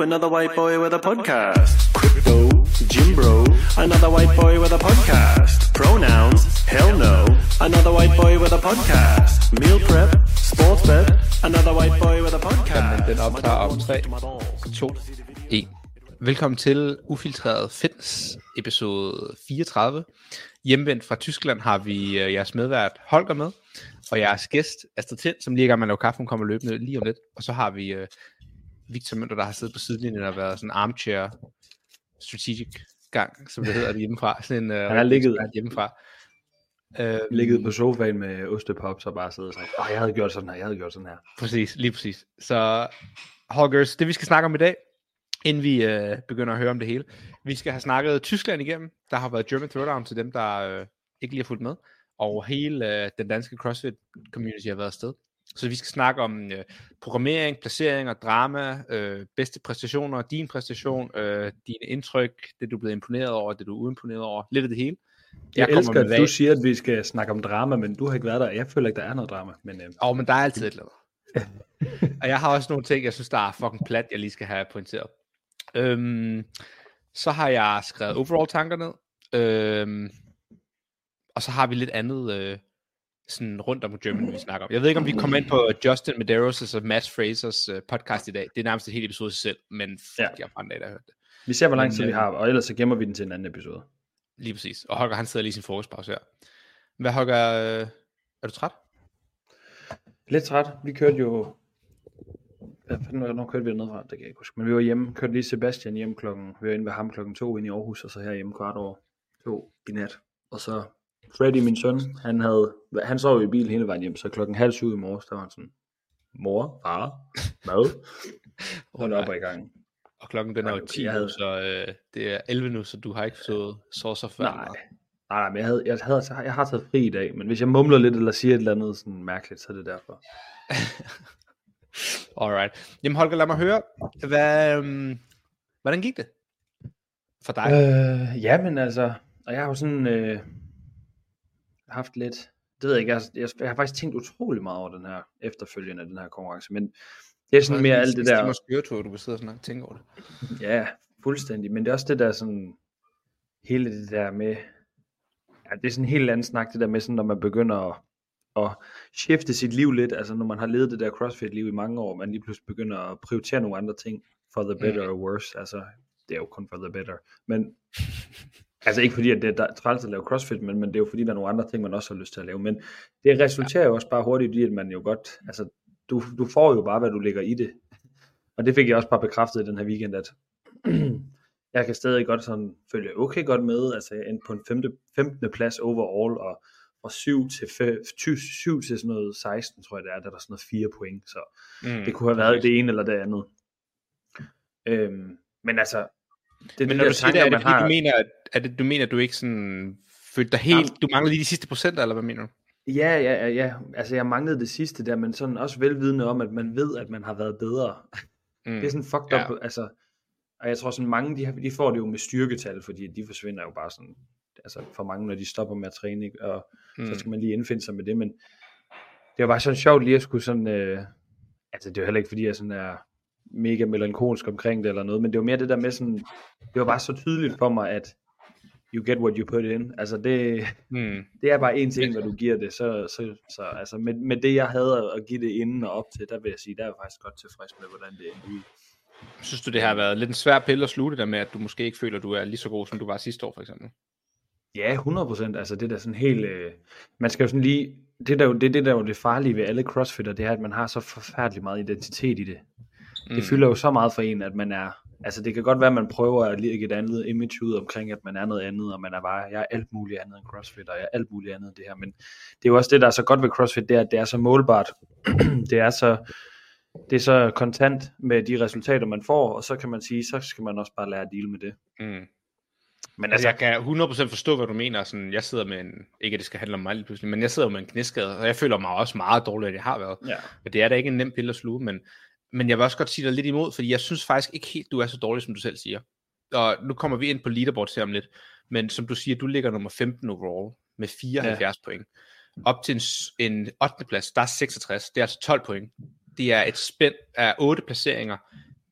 Ooh, another white boy with a podcast. Crypto, gym bro, another white boy with a podcast. Pronouns, hell no, another white boy with a podcast. Meal prep, sports bet, another white boy with a podcast. Den optager om 3, 2, 1. Velkommen til Ufiltreret Fitness, episode 34. Hjemvendt fra Tyskland har vi jeres medvært Holger med, og jeres gæst Astrid Tind, som lige i gang med at lave kaffe, hun kommer løbende lige om lidt. Og så har vi Victor Møller, der har siddet på sidelinjen og været sådan en armchair strategic gang, som det hedder det hjemmefra. Sådan en, han har ligget hjemmefra. Ligget på sofaen med ostepops og bare siddet og sagt, jeg havde gjort sådan her, jeg havde gjort sådan her. Præcis, lige præcis. Så Holgers, det vi skal snakke om i dag, inden vi begynder at høre om det hele. Vi skal have snakket Tyskland igennem. Der har været German Throwdown til dem, der ikke lige har fulgt med. Og hele den danske CrossFit community har været afsted. Så vi skal snakke om programmering, placering og drama, bedste præstationer, din præstation, dine indtryk, det du er blevet imponeret over, det du er uimponeret over, lidt af det hele. Jeg elsker, at du siger, at vi skal snakke om drama, men du har ikke været der. Jeg føler ikke, der er noget drama. Men der er altid et eller andet. Og jeg har også nogle ting, jeg synes, der er fucking plat, jeg lige skal have pointeret. Så har jeg skrevet overall tanker ned, og så har vi lidt andet sådan rundt om German, vi snakker om. Jeg ved ikke, om vi kommer ind på Justin Medeiros og altså Mat Frasers podcast i dag. Det er nærmest et helt episode selv, men jeg har en dag, der har hørt det. Vi ser, hvor lang tid vi har, og ellers så gemmer vi den til en anden episode. Lige præcis, og Holger han sidder lige i sin frokostpause her. Hvad Holger, er du træt? Lidt træt, vi kørte jo... Når kørte vi dernede fra? Det kan jeg ikke huske. Men vi var hjemme, kørte lige Sebastian hjem klokken. Vi var inde ved ham klokken 2 inde i Aarhus, og så herhjemme kvart over 2 i nat. Og så Freddy, min søn, han sov i bil hele vejen hjem, så klokken 6:30 i morges, der var han sådan, mor, far, mad, rundt op og i gang. Og klokken den er jo 10 nu, så det er 11 nu, så du har ikke fået så før. Nej, men jeg har taget fri i dag, men hvis jeg mumler lidt eller siger et eller andet sådan mærkeligt, så er det derfor. Alright. Jamen Holger, lad mig høre, hvordan gik det for dig? Jamen altså, og jeg har jo sådan haft lidt, det ved jeg ikke, jeg har faktisk tænkt utrolig meget over den her efterfølgende af den her konkurrence, men det er sådan mere alt det der. Skøretur, du besidder sådan og tænker over det. Ja, fuldstændig, men det er også det der sådan, hele det der med, ja, det er sådan en helt anden snak, det der med sådan, når man begynder at skifte sit liv lidt, altså når man har levet det der CrossFit-liv i mange år, man lige pludselig begynder at prioritere nogle andre ting, for the better or worse, altså det er jo kun for the better, men altså ikke fordi, at det er træls at lave CrossFit, men det er jo fordi, der er nogle andre ting, man også har lyst til at lave, men det resulterer jo også bare hurtigt i, at man jo godt, altså du får jo bare, hvad du lægger i det, og det fik jeg også bare bekræftet i den her weekend, at jeg kan stadig godt sådan følge okay godt med, altså jeg endte på en 15. plads overall, og og 7 til sådan noget 16, tror jeg det er, der er der sådan noget 4 point, så det kunne have været det ene eller det andet. Men altså, det er men når du siger det, er det fordi, har... du mener, at du ikke sådan følte dig helt, du manglede lige de sidste procenter, eller hvad mener du? Ja, altså jeg manglede det sidste der, men sådan også velvidende om, at man ved, at man har været bedre. Det er sådan fucked up, altså, og jeg tror sådan mange, de får det jo med styrketal, fordi de forsvinder jo bare sådan, altså for mange, når de stopper med at træne, ikke? Og så skal man lige indfinde sig med det, men det var bare sådan sjovt lige at skulle sådan, altså det var heller ikke fordi, jeg sådan er mega melankolsk omkring det eller noget, men det var mere det der med sådan, det var bare så tydeligt for mig, at you get what you put in, altså det er bare en ting, når du giver det, så altså med det, jeg havde at give det inden og op til, der vil jeg sige, der er jeg faktisk godt tilfreds med, hvordan det er. Synes du, det har været lidt en svær pille at slutte der med, at du måske ikke føler, du er lige så god, som du var sidste år for eksempel? Ja, 100%, altså det der sådan helt, man skal jo sådan lige, det der jo det farlige ved alle crossfitter, det er, at man har så forfærdeligt meget identitet i det. Det fylder jo så meget for en, at man er, altså det kan godt være, at man prøver at lægge et andet image ud omkring, at man er noget andet, og man er bare, jeg er alt muligt andet end crossfitter, jeg er alt muligt andet det her, men det er jo også det, der er så godt ved crossfit, det er, at det er så målbart, det er så kontant med de resultater, man får, og så kan man sige, så skal man også bare lære at deal med det. Men altså, jeg kan 100% forstå, hvad du mener. Sådan, jeg sidder med en, ikke at det skal handle om mig lige pludselig, men jeg sidder med en knæskade, og jeg føler mig også meget dårlig, at jeg har været. Ja. Men det er da ikke en nem pille at sluge, men jeg vil også godt sige dig lidt imod, fordi jeg synes faktisk ikke helt, du er så dårlig, som du selv siger. Og nu kommer vi ind på leaderboard til om lidt, men som du siger, du ligger nummer 15 overall med 74 point. Op til en 8. plads, der er 66, det er altså 12 point. Det er et spænd af 8 placeringer,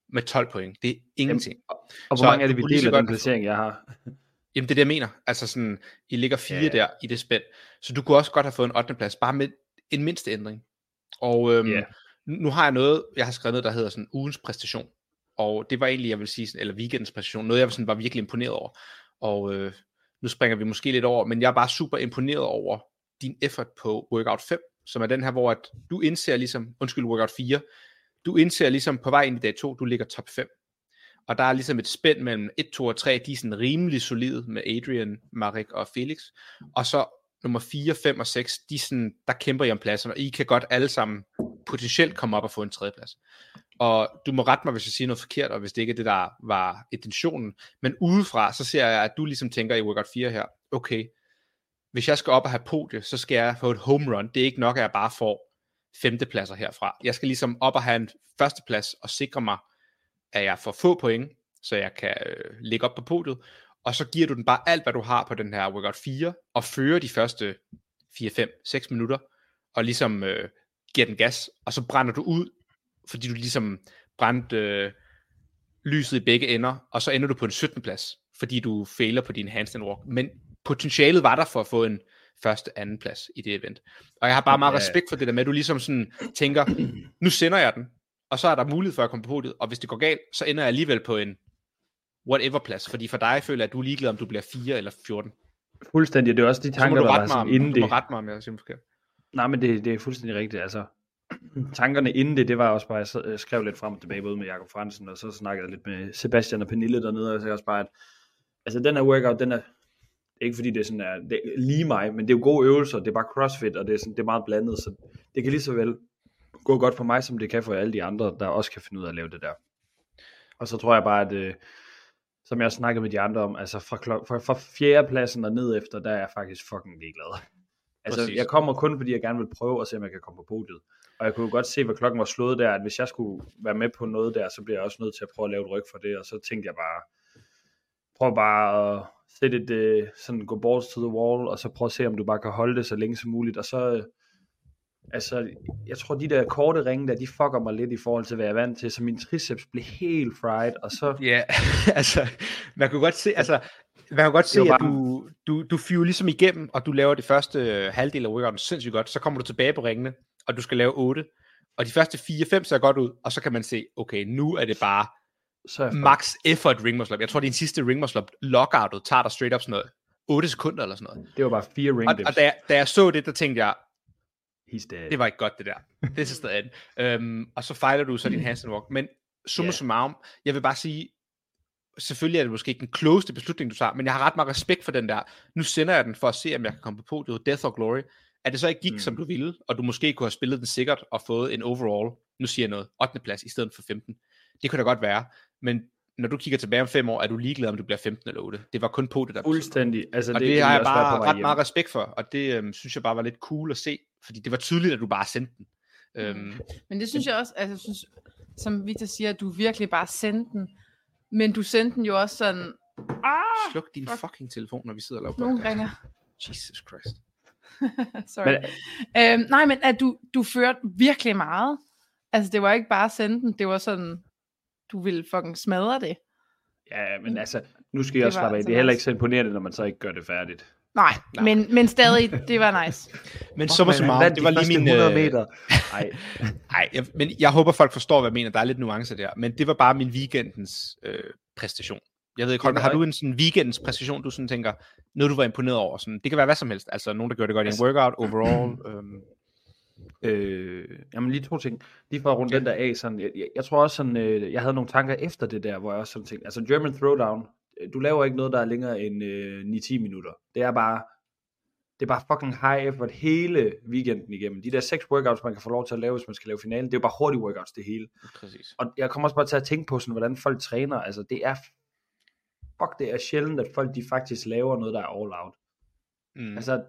med 12 point. Det er ingenting. Jamen, og hvor mange er det, vi deler den placering, jeg har? Jamen det er det, jeg mener. Altså sådan, I ligger 4 der i det spænd. Så du kunne også godt have fået en 8. plads, bare med en mindste ændring. Og nu har jeg noget, jeg har skrevet noget, der hedder sådan ugens præstation. Og det var egentlig, jeg vil sige, sådan, eller weekendens præstation, noget jeg sådan, var virkelig imponeret over. Og nu springer vi måske lidt over, men jeg er bare super imponeret over din effort på workout 5, som er den her, hvor at du indser ligesom, workout 4, du indser ligesom på vej ind i dag 2, du ligger top 5. Og der er ligesom et spænd mellem 1, 2 og 3, de er sådan rimelig solide med Adrian, Marek og Felix. Og så nummer 4, 5 og 6, de sådan, der kæmper I om pladserne, og I kan godt alle sammen potentielt komme op og få en tredjeplads. Og du må rette mig, hvis jeg siger noget forkert, og hvis det ikke er det, der var intentionen. Men udefra, så ser jeg, at du ligesom tænker i workout 4 her, okay, hvis jeg skal op og have podium, så skal jeg få et home run. Det er ikke nok, at jeg bare får femtepladser herfra. Jeg skal ligesom op og have en førsteplads og sikre mig, at jeg får få point, så jeg kan ligge op på podiet. Og så giver du den bare alt, hvad du har på den her workout 4, og fører de første 4, 5, 6 minutter, og ligesom giver den gas, og så brænder du ud, fordi du ligesom brændte lyset i begge ender, og så ender du på en 17. plads, fordi du fejler på din handstand walk. Men potentialet var der for at få en første, anden plads i det event. Og jeg har bare meget respekt for det der med, at du ligesom sådan tænker, nu sender jeg den, og så er der mulighed for at komme på podiet, og hvis det går galt, så ender jeg alligevel på en whatever plads, fordi for dig føler jeg, at du er ligeglad, om du bliver 4 eller 14. Fuldstændig, det er også de tanker, der var sådan inden det. Du må rette mig, om jeg siger forkert. Nej, men det er fuldstændig rigtigt, altså. Tankerne inden det var også bare, jeg skrev lidt frem og tilbage både med Jakob Fransen, og så snakkede jeg lidt med Sebastian og Pernille dernede, og så også bare, at altså den her workout, den er ikke fordi det er sådan, det er lige mig, men det er jo gode øvelser, det er bare crossfit, og det er, sådan, det er meget blandet, så det kan lige så vel gå godt for mig, som det kan for alle de andre, der også kan finde ud af at lave det der. Og så tror jeg bare, at som jeg også snakkede med de andre om, altså fra fjerdepladsen og ned efter, der er jeg faktisk fucking ligeglad. Altså præcis. Jeg kommer kun, fordi jeg gerne vil prøve at se, om jeg kan komme på podiet. Og jeg kunne jo godt se, hvad klokken var slået der, at hvis jeg skulle være med på noget der, så bliver jeg også nødt til at prøve at lave et ryg for det. Og så tænkte jeg bare, prøv bare at sætte et sådan gå balls to the wall, og så prøv at se, om du bare kan holde det så længe som muligt. Og så, altså, jeg tror de der korte ringe der, de fucker mig lidt i forhold til, hvad jeg er vant til. Så min triceps blev helt fried, og så... Ja, altså, man kunne godt se, at du fyrer ligesom igennem, og du laver det første halvdel af workouten sindssygt godt, så kommer du tilbage på ringene, og du skal lave 8, og de første 4-5 ser godt ud, og så kan man se, okay, nu er det bare så max effort ring muscle up. Jeg tror, din sidste ring muscle up lockoutet tager dig straight up sådan noget, 8 sekunder eller sådan noget. Det var bare 4 ring dips. Og da jeg så det, der tænkte jeg, det var ikke godt det der. Det er så stadig og så fejler du så din handstand walk. Men summa summarum, jeg vil bare sige, selvfølgelig er det måske ikke den klogeste beslutning, du tager, men jeg har ret meget respekt for den der, nu sender jeg den for at se, om jeg kan komme på podiet, Death or Glory. At det så ikke gik, som du ville, og du måske kunne have spillet den sikkert, og fået en overall, nu siger jeg noget, 8. plads i stedet for 15. Det kunne da godt være, men når du kigger tilbage om 5 år, er du ligeglad, om du bliver 15 eller 8. Det var kun på det, der fuldstændig. Altså, og det har jeg bare ret meget respekt for, og det synes jeg bare var lidt cool at se, fordi det var tydeligt, at du bare sendte den. Men det synes jeg også, altså, jeg synes, som Victor siger, at du virkelig bare sendte den, men du sendte den jo også sådan, sluk din fucking telefon, når vi sidder og laver podcast. Nogen ringer. Jesus Christ. Sorry. Men... nej, men at du førte virkelig meget. Altså det var ikke bare sende den, det var sådan, du ville fucking smadre det. Ja, men altså, nu skal jeg også slappe af. Det er heller ikke så imponerende, når man så ikke gør det færdigt. Nej. Men stadig, det var nice. Men så meget, det var lige mine 100 meter. Nej, men jeg håber folk forstår, hvad jeg mener. Der er lidt nuancer der. Men det var bare min weekendens præstation. Jeg ved ikke, Holger, har du en sådan weekendens præstation, du sådan tænker, noget du var imponeret over? Sådan, det kan være hvad som helst, altså nogen, der gør det godt i en workout, overall. Jamen lige 2 ting. Lige for at runde den der af, sådan, jeg tror også sådan, jeg havde nogle tanker efter det der, hvor jeg også sådan tænkte, altså German Throwdown, du laver ikke noget, der er længere end 9-10 minutter. Det er bare fucking high effort hele weekenden igennem. De der 6 workouts, man kan få lov til at lave, hvis man skal lave finalen, det er jo bare hurtige workouts det hele. Præcis. Og jeg kommer også bare til at tænke på sådan, hvordan folk træner, altså det er det er sjældent, at folk de faktisk laver noget, der er all out. Altså,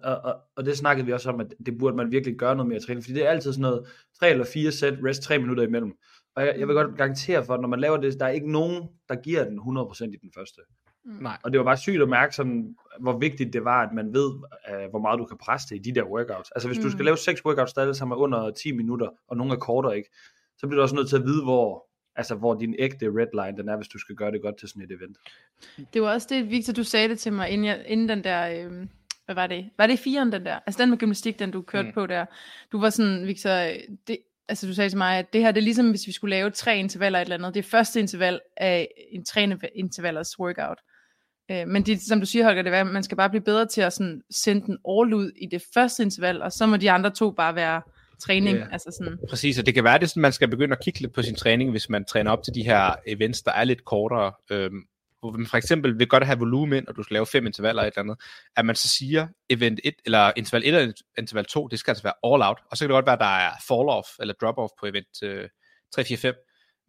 og det snakkede vi også om, at det burde man virkelig gøre noget mere at træne, fordi det er altid sådan noget, 3 eller 4 sæt, rest 3 minutter imellem. Og jeg vil godt garantere for, at når man laver det, der er ikke nogen, der giver den 100% i den første. Nej. Og det var bare sygt at mærke, sådan, hvor vigtigt det var, at man ved, hvor meget du kan presse det i de der workouts. Altså hvis du skal lave 6 workouts, der alle sammen er under 10 minutter, og nogle er kortere ikke, så bliver du også nødt til at vide, hvor Altså, hvor din ægte redline, den er, hvis du skal gøre det godt til sådan et event. Det var også det, Victor, du sagde det til mig, inden den der... Hvad var det? Var det 4'eren, den der? Altså, den med gymnastik, den du kørte på der. Du var sådan, Victor... Det, altså, du sagde til mig, at det her, det er ligesom, hvis vi skulle lave 3 intervaller eller et eller andet. Det er første interval af en 3-intervallers workout. Men det, som du siger, Holger, det er, at man skal bare blive bedre til at sådan, sende den all ud i det første interval, og så må de andre 2 bare være... træning, yeah. Altså sådan. Præcis, og det kan være, at man skal begynde at kigge lidt på sin træning, hvis man træner op til de her events, der er lidt kortere. Hvor man for eksempel vil godt have volumen ind, og du skal lave 5 intervaller eller et eller andet, at man så siger, event 1, eller interval 1 eller interval 2, det skal altså være all out, og så kan det godt være, at der er fall-off eller drop-off på event 3, 4, 5,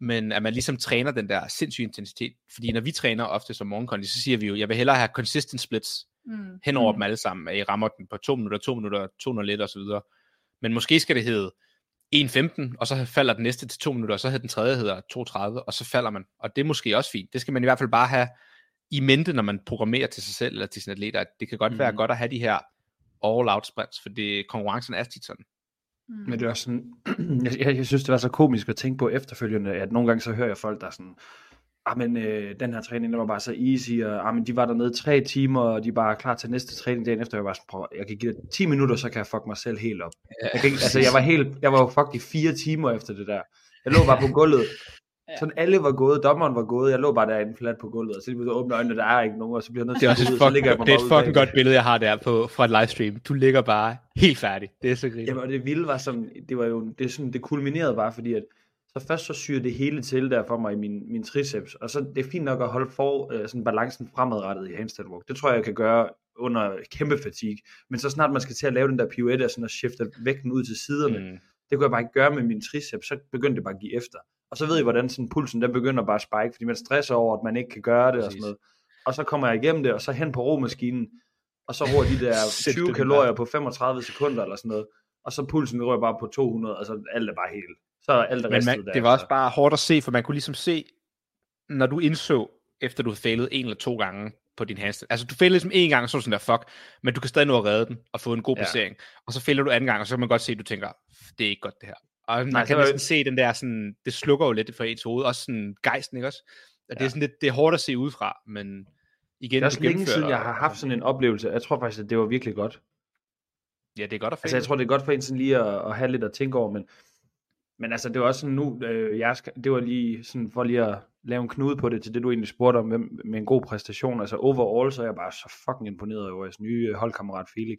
men at man ligesom træner den der sindssyge intensitet, fordi når vi træner ofte som morgenkondi, så siger vi jo, jeg vil hellere have consistent splits hen over dem alle sammen, at I rammer den på 2 minutter, 200 lidt og så videre. Men måske skal det hedde 1.15, og så falder den næste til 2 minutter, og så hedder den tredje hedder 2.30, og så falder man. Og det er måske også fint. Det skal man i hvert fald bare have i mente, når man programmerer til sig selv eller til sine atleter. Det kan godt være godt at have de her all-out sprints, for det, konkurrencen er tit sådan. Men det er også sådan, jeg synes, det var så komisk at tænke på efterfølgende, at nogle gange så hører jeg folk, der sådan, den her træning, den var bare så easy, og men de var dernede 3 timer, og de bare klar til næste træning dagen efter, jeg var sådan, prøv, jeg kan give det 10 minutter, så kan jeg fuck mig selv helt op. Ja. Jeg var jo fuck i 4 timer efter det der. Jeg lå bare på gulvet. Ja. Sådan alle var gået, dommeren var gået, jeg lå bare derinde flat på gulvet, og så lige åbne øjnene, der er ikke nogen, og så bliver jeg nødt til at gå ud, så ligger jeg mig. Det er et fucking godt billede, jeg har der på, fra et livestream. Du ligger bare helt færdig. Det er så grimt. Jamen, og det vilde var sådan, det kulminerede bare, fordi at så først så syr det hele til der for mig i min triceps, og så det er fint nok at holde for sådan balancen fremadrettet i handstand walk. Det tror jeg kan gøre under kæmpe fatigue, men så snart man skal til at lave den der pirouette og sådan at skifte vægten ud til siderne, det kunne jeg bare ikke gøre med min triceps, så begyndte det bare at give efter. Og så ved I hvordan sådan pulsen den begynder bare at spike, fordi man stresser over at man ikke kan gøre det. Præcis. Og sådan noget. Og så kommer jeg igennem det og så hen på romaskinen, og så roer de der 20 kalorier på 35 sekunder eller sådan noget, og så pulsen rører bare på 200, og så alt er bare helt. Så alt det resten der. Det var også bare hårdt at se, for man kunne ligesom se, når du indså, efter du havde failet 1 eller 2 gange på din handstand. Altså du failede ligesom 1 gang, og så sådan der, fuck, men du kan stadig nå at redde den, og få en god placering. Og så failer du anden gang, og så kan man godt se, at du tænker, det er ikke godt det her. Og man kan sådan se den der, sådan, det slukker jo lidt for ens hoved, også sådan gejsten, ikke også? Og det er sådan lidt, det er hårdt at se udefra, men igen. Det er også længe siden, jeg har haft sådan en oplevelse, jeg tror faktisk, at det var virkelig godt. Ja, det er godt at fail. Altså jeg tror, det er godt for en sådan lige at have lidt at tænke over, men altså, det var også sådan nu, det var lige sådan, for lige at lave en knude på det, til det du egentlig spurgte om, med en god præstation, altså overall, så er jeg bare så fucking imponeret over jeres nye holdkammerat Felix.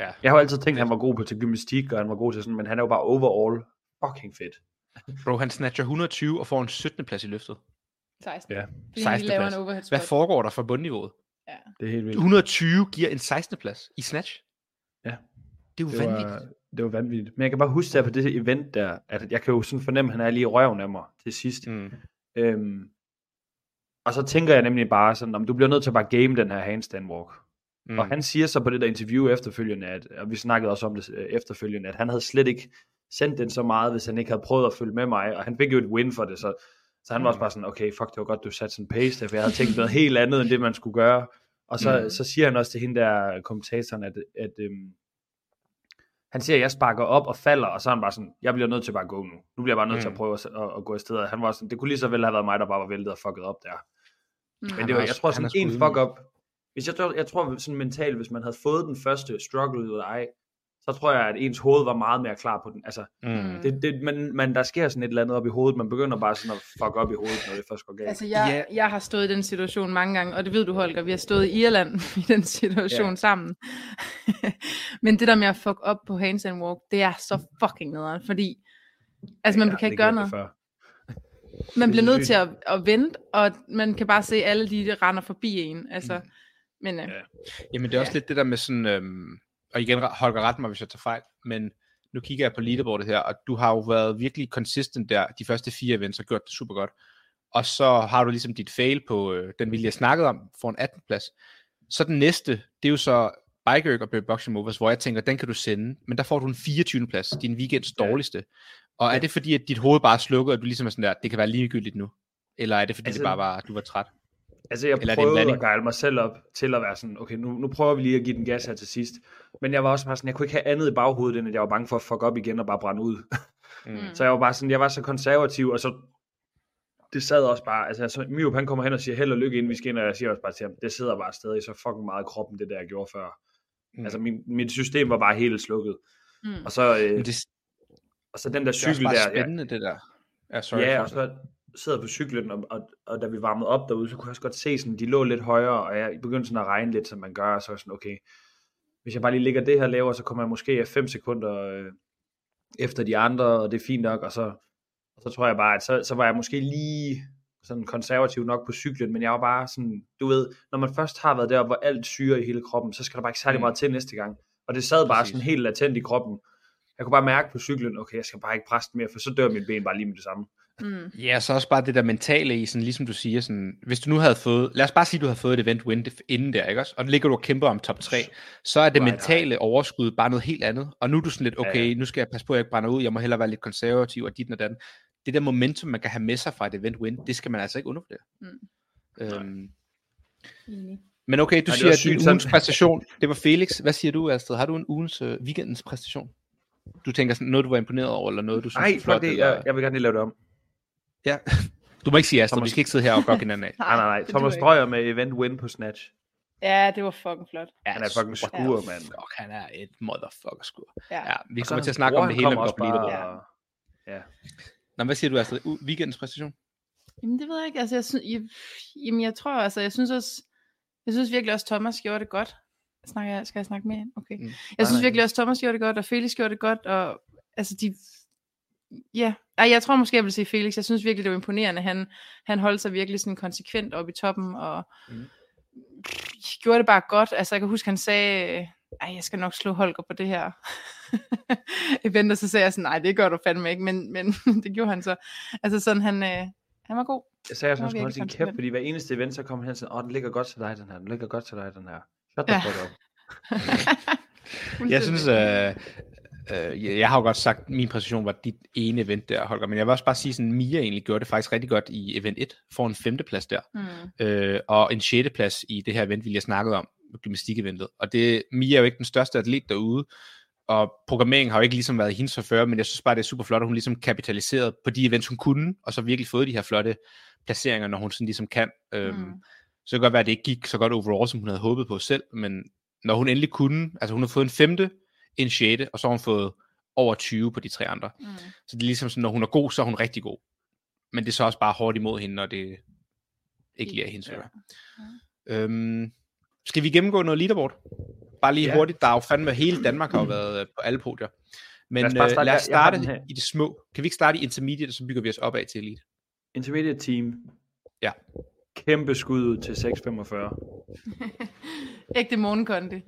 Ja. Jeg har jo altid tænkt, at han var god til gymnastik, og han var god til sådan, men han er jo bare overall fucking fedt. Bro, han snatcher 120 og får en 17. plads i løftet. 16. Ja. 16. plads. Hvad foregår der fra bundniveauet? Ja. Det er helt vildt. 120 giver en 16. plads i snatch. Ja. Det er jo vanvittigt. Det var vanvittigt. Men jeg kan bare huske der på det event der, at jeg kan jo sådan fornemme, at han er lige i røven af mig til sidst. Og så tænker jeg nemlig bare sådan, om du bliver nødt til at bare game den her handstand walk. Og han siger så på det der interview efterfølgende, og vi snakkede også om det efterfølgende, at han havde slet ikke sendt den så meget, hvis han ikke havde prøvet at følge med mig. Og han fik jo et win for det, så han var også bare sådan, okay, fuck, det var godt, du satte sådan en pace der, for jeg havde tænkt noget helt andet, end det man skulle gøre. Og så siger han også til hende der kommentatoren, at han siger, at jeg sparker op og falder, og så er han bare sådan, jeg bliver nødt til bare at gå nu. Nu bliver jeg bare nødt til at prøve at gå afsted. Han var sådan, det kunne lige så vel have været mig, der bare var væltet og fucket op der. Men det var, jeg tror sådan en fuck up. Hvis jeg tror sådan mentalt, hvis man havde fået den første struggle eller ej, så tror jeg, at ens hoved var meget mere klar på den. Altså, der sker sådan et eller andet op i hovedet. Man begynder bare sådan at fuck op i hovedet, når det først går galt. Altså, jeg har stået i den situation mange gange, og det ved du, Holger. Vi har stået i Irland i den situation sammen. Men det der med at fuck op på handstand walk, det er så fucking nederen, fordi altså, man kan ikke gøre noget. Man bliver nødt til at vente, og man kan bare se, at alle de render forbi en. Altså, men, jamen, det er også lidt det der med sådan... Og igen, Holger, ret mig, hvis jeg tager fejl, men nu kigger jeg på leaderboardet her, og du har jo været virkelig consistent der, de første 4 events har gjort det super godt, og så har du ligesom dit fail på den, vi lige har snakket om, for en 18. plads. Så den næste, det er jo så Bikerk og Boxing Movers, hvor jeg tænker, den kan du sende, men der får du en 24. plads, din weekends dårligste. Og er det fordi, at dit hoved bare er slukket, og du ligesom er sådan der, det kan være ligegyldigt nu? Eller er det fordi, altså... det bare var, du var træt? Altså jeg prøvede at gejle mig selv op til at være sådan, okay, nu prøver vi lige at give den gas her til sidst. Men jeg var også bare sådan, jeg kunne ikke have andet i baghovedet, end at jeg var bange for at fuck op igen og bare brænde ud. Så jeg var bare sådan, jeg var så konservativ, og så det sad også bare, altså Myop han kommer hen og siger held og lykke inden vi skal ind, og jeg siger også bare til ham, det sidder bare stadig så fucking meget i kroppen, det der jeg gjorde før. Mm. Altså mit system var bare helt slukket. Mm. Og så og så den der cykel der, det er bare spændende, ja, det der. Ja, sorry, ja, og så sidder på cyklen, og da vi varmede op derude, så kunne jeg også godt se sådan, de lå lidt højere, og jeg begyndte sådan at regne lidt, som man gør, og så var sådan, okay, hvis jeg bare lige ligger det her lavere, så kommer jeg måske 5 sekunder efter de andre, og det er fint nok, og så tror jeg bare, at så var jeg måske lige sådan konservativ nok på cyklen, men jeg var bare sådan, du ved, når man først har været der, hvor alt syrer i hele kroppen, så skal der bare ikke særlig meget til næste gang, og det sad bare sådan helt latent i kroppen. Jeg kunne bare mærke på cyklen, okay, jeg skal bare ikke presse mere, for så dør mit ben bare lige med det samme. Mm. Ja, så også bare det der mentale i, sådan, ligesom du siger, sådan, hvis du nu havde fået, lad os bare sige, du havde fået et event win inden der, ikke også? Og ligger du og kæmper om top 3, så er det mentale overskud bare noget helt andet. Og nu er du sådan lidt, okay, nu skal jeg passe på, at jeg ikke brænder ud, jeg må hellere være lidt konservativ og dit og den. Det der momentum, man kan have med sig fra et event win, det skal man altså ikke undervurdere. Men okay, du siger, at din ugens præstation, det var Felix. Hvad siger du, Astrid? Har du en ugens weekendens præstation? Du tænker sådan noget, du var imponeret over, eller noget, du synes er flot? Nej, eller... jeg vil gerne lige lave det om. Ja, du må ikke sige Astrid, vi skal ikke sidde her og gokke hinanden af. Nej, Thomas Drøyer med event win på Snatch. Ja, det var fucking flot. Ja, han er fucking skur, mand. Fuck, han er et motherfucker skur. Ja, vi kommer til at snakke om det hele, når vi bliver der. Ja. Nå, hvad siger du, Astrid? Weekendens præstation? Jamen, det ved jeg ikke. Altså, jeg synes virkelig også, Thomas gjorde det godt. Skal jeg snakke mere ind? Okay. Jeg synes virkelig også, Thomas gjorde det godt, og Felix gjorde det godt, og altså de... Ja, jeg tror måske, jeg vil sige Felix. Jeg synes virkelig, det var imponerende. Han holdt sig virkelig sådan konsekvent oppe i toppen, og gjorde det bare godt. Altså, jeg kan huske, han sagde, jeg skal nok slå Holger på det her event, og så sagde jeg sådan, nej, det gør du fandme ikke, men det gjorde han så. Altså sådan, han var god. Jeg sagde, han skulle holde sin kæft, fordi hver eneste event, så kom han sådan, den ligger godt til dig, den her, Shut the fuck up. Jeg synes, jeg har jo godt sagt, at min præstation var dit ene event der, Holger, men jeg vil også bare sige, at Mia egentlig gjorde det faktisk rigtig godt i event 1, for en 5. plads der, og en 6. plads i det her event, vi lige har snakket om, gymnastikeventet, og det, Mia er jo ikke den største atlet derude, og programmeringen har jo ikke ligesom været hendes for før, men jeg synes bare, det er super flot, at hun ligesom kapitaliserede på de events, hun kunne, og så virkelig fået de her flotte placeringer, når hun sådan ligesom kan, så kan det godt være, at det ikke gik så godt overall, som hun havde håbet på selv, men når hun endelig kunne, altså hun har fået en 5., en 6., og så har hun fået over 20 på de 3 andre. Mm. Så det er ligesom sådan, når hun er god, så er hun rigtig god. Men det er så også bare hårdt imod hende, når det ikke lige er hendes før. Skal vi gennemgå noget leaderboard? Bare lige hurtigt, der er jo fandme hele Danmark har været på alle podier. Men lad os starte i det små. Kan vi ikke starte i intermediate, og så bygger vi os opad til elite? Intermediate team. Ja. Kæmpe skud til 6,45. Ægte morgenkondi.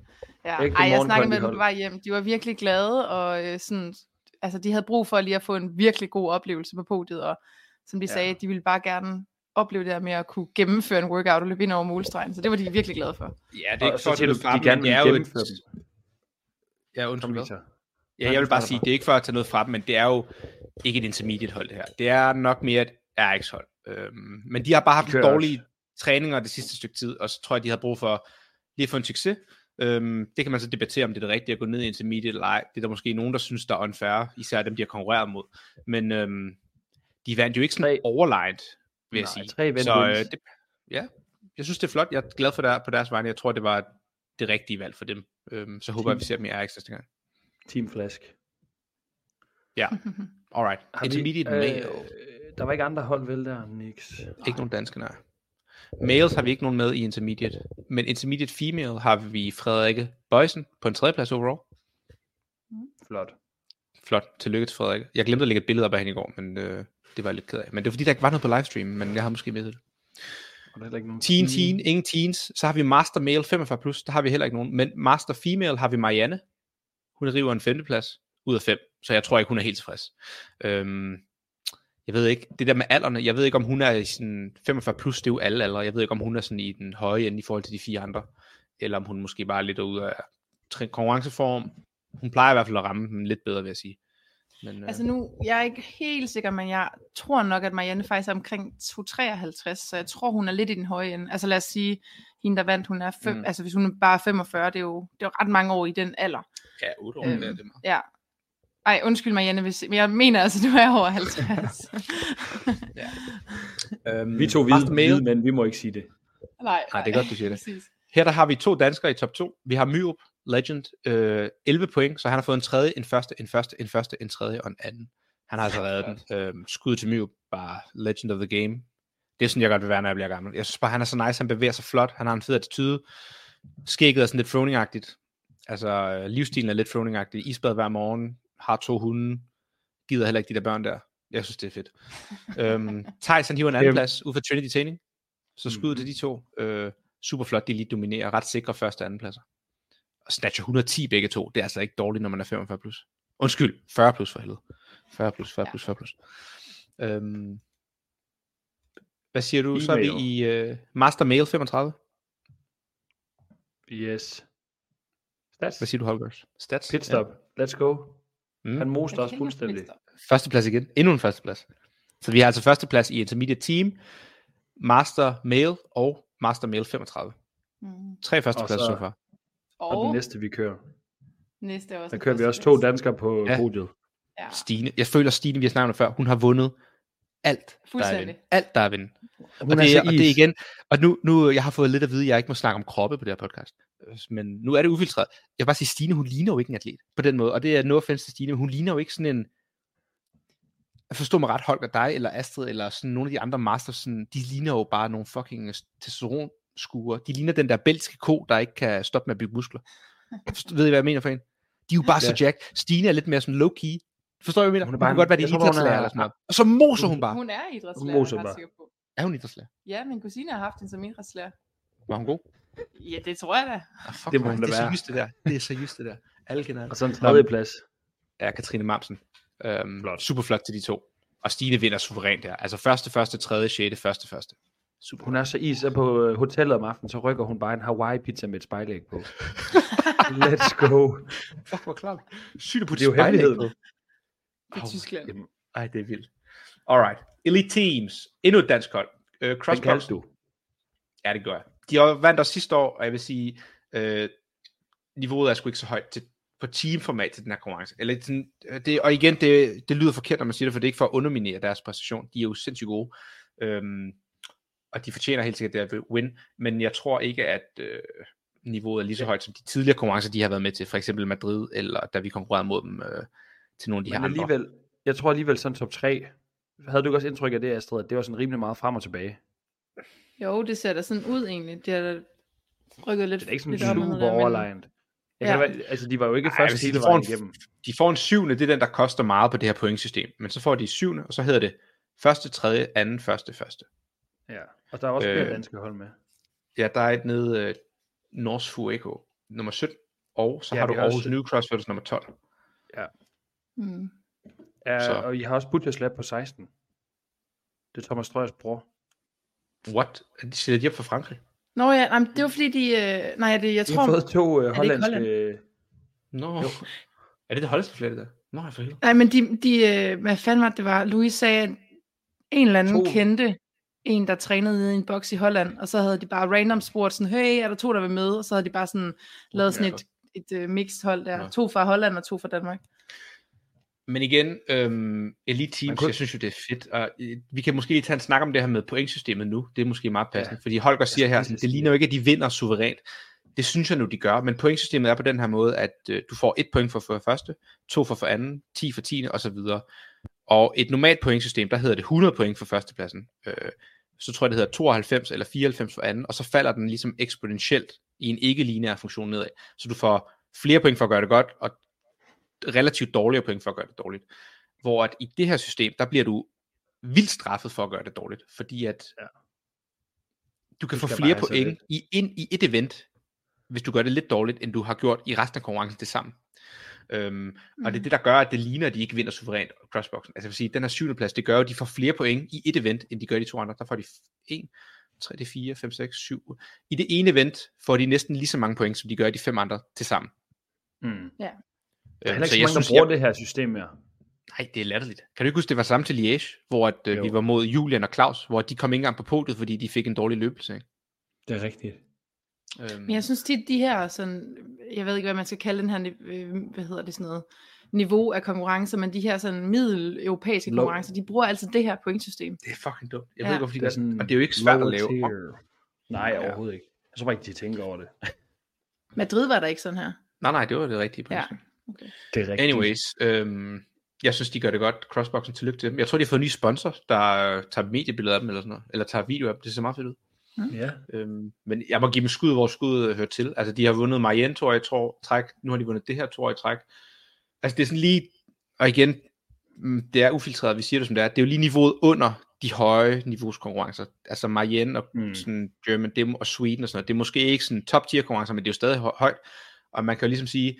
Ja. Ej, jeg snakkede med dem på vej hjem. De var virkelig glade, og sådan, altså, de havde brug for lige at få en virkelig god oplevelse på podiet, og som de sagde, de ville bare gerne opleve det der med at kunne gennemføre en workout og løbe ind over målstregen, så det var de virkelig glade for. Ja, det er ikke for, at de gerne vil gennemføre dem. Ja, undskyld. Ja, jeg vil bare sige, det er ikke for at tage noget fra dem, men det er jo ikke et intermediate hold det her. Det er nok mere et RX hold. Men de har bare haft dårlige træninger det sidste stykke tid, og så tror jeg, de har brug for lige at få en succes. Det kan man så debattere, om det er det rigtige at gå ned i intermediate eller ej. Det er der måske nogen, der synes, der er unfair, især dem, de har konkurreret mod. Men de vandt jo ikke sådan overlegnet, vil jeg sige. Så jeg synes, det er flot. Jeg er glad for det på deres vegne. Jeg tror, det var det rigtige valg for dem. Så håber jeg, at vi ser dem i RX næste gang. Team Flask. Ja, alright. Intermediate med... Der var ikke andre hold vel der, niks. Ikke nogen danske, nej. Males har vi ikke nogen med i intermediate. Men intermediate female har vi Frederikke Bøjsen på en 3. plads overall. Flot. Tillykke til Frederikke. Jeg glemte at lægge et billede op af hende i går, men det var jeg lidt ked af. Men det var fordi, der ikke var noget på livestream, men jeg har måske mistet det. Og der er ikke nogen teen, ingen teens. Så har vi master male 45+, plus. Der har vi heller ikke nogen. Men master female har vi Marianne. Hun river en 5. plads ud af 5, så jeg tror ikke, hun er helt tilfreds. Jeg ved ikke, det der med alderne, jeg ved ikke om hun er i sådan 45+, det er jo alle aldre, jeg ved ikke om hun er sådan i den høje ende i forhold til de 4 andre, eller om hun måske bare er lidt derude af konkurrenceform. Hun plejer i hvert fald at ramme dem lidt bedre, vil jeg sige. Men, altså nu, jeg er ikke helt sikker, men jeg tror nok, at Marianne faktisk er omkring 2,53, så jeg tror hun er lidt i den høje ende. Altså lad os sige, hende der vandt, hun er 5, altså hvis hun bare er 45, det er jo ret mange år i den alder. Ja, 8 år er det meget. Ja. Ej, undskyld mig, Janne, men jeg mener altså, du er over 50. Vi to hvide, men vi må ikke sige det. Nej, det er godt, du siger det. Præcis. Her der har vi to danskere i top 2. Vi har Myop, Legend, 11 point, så han har fået en tredje, en tredje og en anden. Han har altså reddet den. Skud til Myop, bare Legend of the game. Det er sådan, jeg godt vil være, når jeg bliver gammel. Jeg synes bare, han er så nice, han bevæger sig flot, han har en fed attitude. Skægget er sådan lidt frowning-agtigt. Altså, livsstilen er lidt frowning-agtig. Isbad hver morgen, har 2 hunde, gider heller ikke de der børn der. Jeg synes, det er fedt. Thijs, han hiver en anden plads ud for Trinity Taining. Så skud til de to. Super flot, de lige dominerer. Ret sikre første og anden pladser. Og snatcher 110 begge to. Det er altså ikke dårligt, når man er 45 plus. Undskyld, 40 plus for helvede. 40 plus. Hvad siger du? E-mail. Så er vi i Master Mail 35. Yes. Stats. Hvad siger du, Holgers? Stats. Pitstop. Ja. Let's go. Han moster os fuldstændig. Førsteplads igen. Endnu en førsteplads. Så vi har altså førsteplads i Intermediate Team, Master Mail og Master Mail 35. Tre førstepladser så far. Og den næste vi kører. Næste også. Der kører vi også to danskere på podiet. Ja. Stine. Jeg føler Stine, vi har snakket om før. Hun har vundet alt, der er vinde. Og det er igen. Og nu, jeg har fået lidt at vide, at jeg ikke må snakke om kroppe på det her podcast. Men nu er det ufiltreret. Jeg vil bare sige, Stine, hun ligner jo ikke en atlet på den måde. Og det er no offense til Stine, men hun ligner jo ikke sådan en, jeg forstår mig ret, Holger, dig eller Astrid eller sådan nogle af de andre masters, sådan, de ligner jo bare nogle fucking testosteronskuer. De ligner den der belgiske ko, der ikke kan stoppe med at bygge muskler. Ved I, hvad jeg mener for en? De er jo bare så jack. Stine er lidt mere sådan low-key. Forstår jeg, hvad jeg mener? Hun kan godt være det idrætslærer eller sådan noget. Og så moser hun bare. Hun er idrætslærer, jeg er ret sikker på. Er hun idrætslærer? Ja, min kusine har haft en som idrætslærer. Var hun god? Ja, det tror jeg da. Oh, det må hun da være. Det er seriøst det der. Alle kender. Og så en tredjeplads. Ja, Katrine Mamsen. Super flot til de to. Og Stine vinder suverænt der. Altså første, tredje, sjette, første. Super. Hun er så is på hotellet om aftenen, så rykker hun bare en Hawaii pizza med et spejlæg på. Let's go. Fuck, hvor klart. Sygt på det jo i Tyskland. Ej, det er vildt. Alright. Elite Teams. Endnu et dansk hold. Crossboxen. Du? Ja, det gør jeg. De vandt også sidste år, og jeg vil sige, niveauet er sgu ikke så højt på teamformat til den her konkurrence. Og igen, det lyder forkert, når man siger det, for det er ikke for at underminere deres præstation. De er jo sindssygt gode. Og de fortjener helt sikkert det at win. Men jeg tror ikke, at niveauet er lige så højt som de tidligere konkurrencer, de har været med til. For eksempel Madrid, eller da vi konkurrerede mod dem til nogle af de her andre. Alligevel, jeg tror alligevel sådan top 3, havde du ikke også indtryk af det, Astrid, at det var sådan rimelig meget frem og tilbage? Jo, det ser da sådan ud egentlig. Det har da rykket lidt. Det er ikke sådan super overlegnet. Altså, de var jo ikke først hele vejen igennem. De får en 7. Det er den, der koster meget på det her pointsystem. Men så får de 7. og så hedder det første, tredje, anden, første. Ja, og der er også flere danske hold med. Ja, der er et nede North Fuego, nummer 17, og så har du Aarhus New Crossfitters nummer 12. Ja. Og I har også Butchers Lab på 16. Det er Thomas Strøers bror. What? Sætter de op for Frankrig? Nå ja, nej, det var fordi jeg tror... De har fået to hollandske... Nå, er det hollandske flere, det der? Nå, jeg for helvede. Nej, men hvad fanden var det, Louis sagde, at en eller anden kendte en, der trænede i en boks i Holland, og så havde de bare random spurgt sådan, hey, er der to, der vil med? Og så havde de bare sådan lavet sådan et mixed hold der. Nå. 2 fra Holland og 2 fra Danmark. Men igen, Elite Teams, jeg synes jo, det er fedt. Og vi kan måske lige tage en snak om det her med pointsystemet nu. Det er måske meget passende, fordi Holger siger her, sådan, det ligner jo ikke, at de vinder suverænt. Det synes jeg nu, de gør. Men pointsystemet er på den her måde, at du får 1 point for første, 2 for anden, 10 for 10 og så videre. Og et normalt pointsystem, der hedder det 100 point for førstepladsen. Så tror jeg, det hedder 92 eller 94 for anden, og så falder den ligesom eksponentielt i en ikke-lineær funktion nedad. Så du får flere point for at gøre det godt, og relativt dårligere point for at gøre det dårligt. Hvor at i det her system, der bliver du vildt straffet for at gøre det dårligt, fordi at du kan få flere point i et event, hvis du gør det lidt dårligt, end du har gjort i resten af konkurrencen det sammen. Og det er det, der gør, at det ligner, at de ikke vinder suverænt crossboxen. Altså jeg vil sige, den her 7. plads, det gør, at de får flere point i et event, end de gør de to andre. Der får de 1, 3, 4, 5, 6, 7. I det ene event får de næsten lige så mange point, som de gør de 5 andre til sammen. Ja. Der er heller ikke så mange, der bruger det her system mere. Nej, det er latterligt. Kan du ikke huske, det var samme til Liège, hvor at, vi var mod Julian og Claus, hvor de kom ikke engang på podiet, fordi de fik en dårlig løbelse, ikke? Det er rigtigt. Men jeg synes tit, de her sådan, jeg ved ikke, hvad man skal kalde den her, hvad hedder det sådan noget, niveau af konkurrencer, men de her sådan middeleuropæiske konkurrencer, de bruger altid det her pointsystem. Det er fucking dumt. Jeg ved ikke, hvorfor de gør sådan, og det er jo ikke svært at lave. Nej, overhovedet ikke. Jeg tror bare ikke, de tænker over det. Madrid var der ikke sådan her. Nej, det var det rigtige pointsystem. Ja, okay. Det er rigtigt. Anyways, jeg synes, de gør det godt. Crossboxen, tillykke til dem. Jeg tror, de har fået nye sponsor, der tager mediebilleder af dem, eller sådan noget, eller tager video af dem. Det ser meget fedt ud. Mm. Yeah. Men jeg må give dem skud, hvor skud hører til. Altså, de har vundet Marianne 2 år i træk. Nu har de vundet det her 2 år i træk. Altså, det er sådan lige, og igen, det er ufiltreret, vi siger det som det er. Det er jo lige niveauet under de høje niveauskonkurrencer. Altså Marianne og sådan German Demo og Sweden og sådan noget. Det er måske ikke sådan top tier konkurrencer, men det er jo stadig højt. Og man kan jo ligesom sige,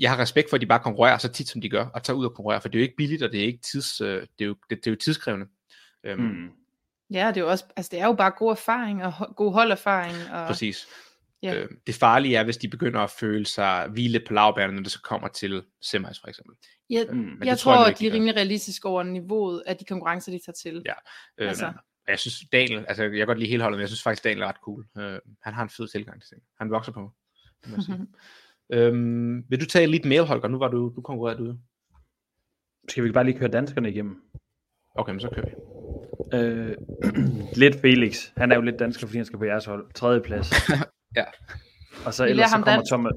jeg har respekt for, at de bare konkurrerer så tit, som de gør, og tager ud og konkurrerer, for det er jo ikke billigt, og det er ikke det er jo tidskrævende. Ja, det er jo også, altså det er jo bare god erfaring og god holderfaring. Og... Præcis. Ja. Det farlige er, hvis de begynder at føle sig hvile på laurbærene, når det så kommer til semis for eksempel. Ja, jeg tror, at de er rimelig realistiske over niveauet af de konkurrencer, de tager til. Ja. Jeg synes Daniel, altså jeg kan godt lide hele holdet, men jeg synes faktisk Daniel er ret cool. Han har en fed tilgang til ting. Han vokser på mig, kan man sige. Vil du tage lidt mere, Holger? Nu var du konkurreret ude. Skal vi bare lige køre danskerne igennem? Okay, men så kører vi. Lidt Felix. Han er jo lidt dansker, fordi han skal på jeres hold. 3. plads. Ja. Og så ellers så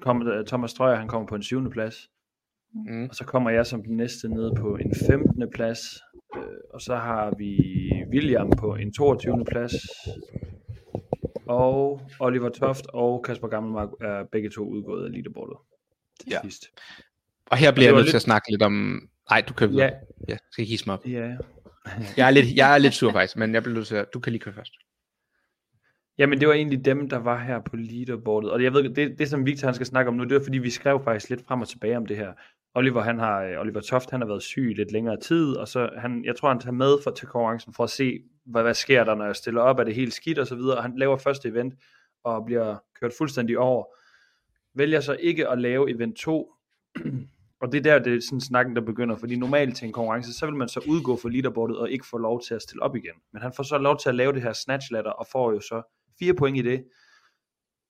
kommer Thomas Strøjer, han kommer på en 7. plads. Og så kommer jeg som den næste nede på en 15. plads. Og så har vi William på en 22. plads. Og Oliver Toft og Kasper Gammelmark er begge to udgået af leaderboardet til sidst. Og her bliver jeg nødt til at snakke lidt om... Nej, du kan videre. Ja, skal ikke hisse mig op. Ja. Jeg er lidt sur faktisk, men jeg bliver nødt til at... Du kan lige køre først. Jamen, det var egentlig dem, der var her på leaderboardet. Og jeg ved, det som Victor han skal snakke om nu, det var fordi, vi skrev faktisk lidt frem og tilbage om det her. Oliver Toft, han har været syg lidt længere tid, og så jeg tror, han tager med til konkurrencen for at se, hvad sker der, når jeg stiller op, er det helt skidt og så videre. Og han laver første event og bliver kørt fuldstændig over. Vælger så ikke at lave event 2, og det er der, det er sådan snakken, der begynder, fordi normalt til en konkurrence, så vil man så udgå for leaderboardet og ikke få lov til at stille op igen. Men han får så lov til at lave det her snatch ladder og får jo så 4 point i det,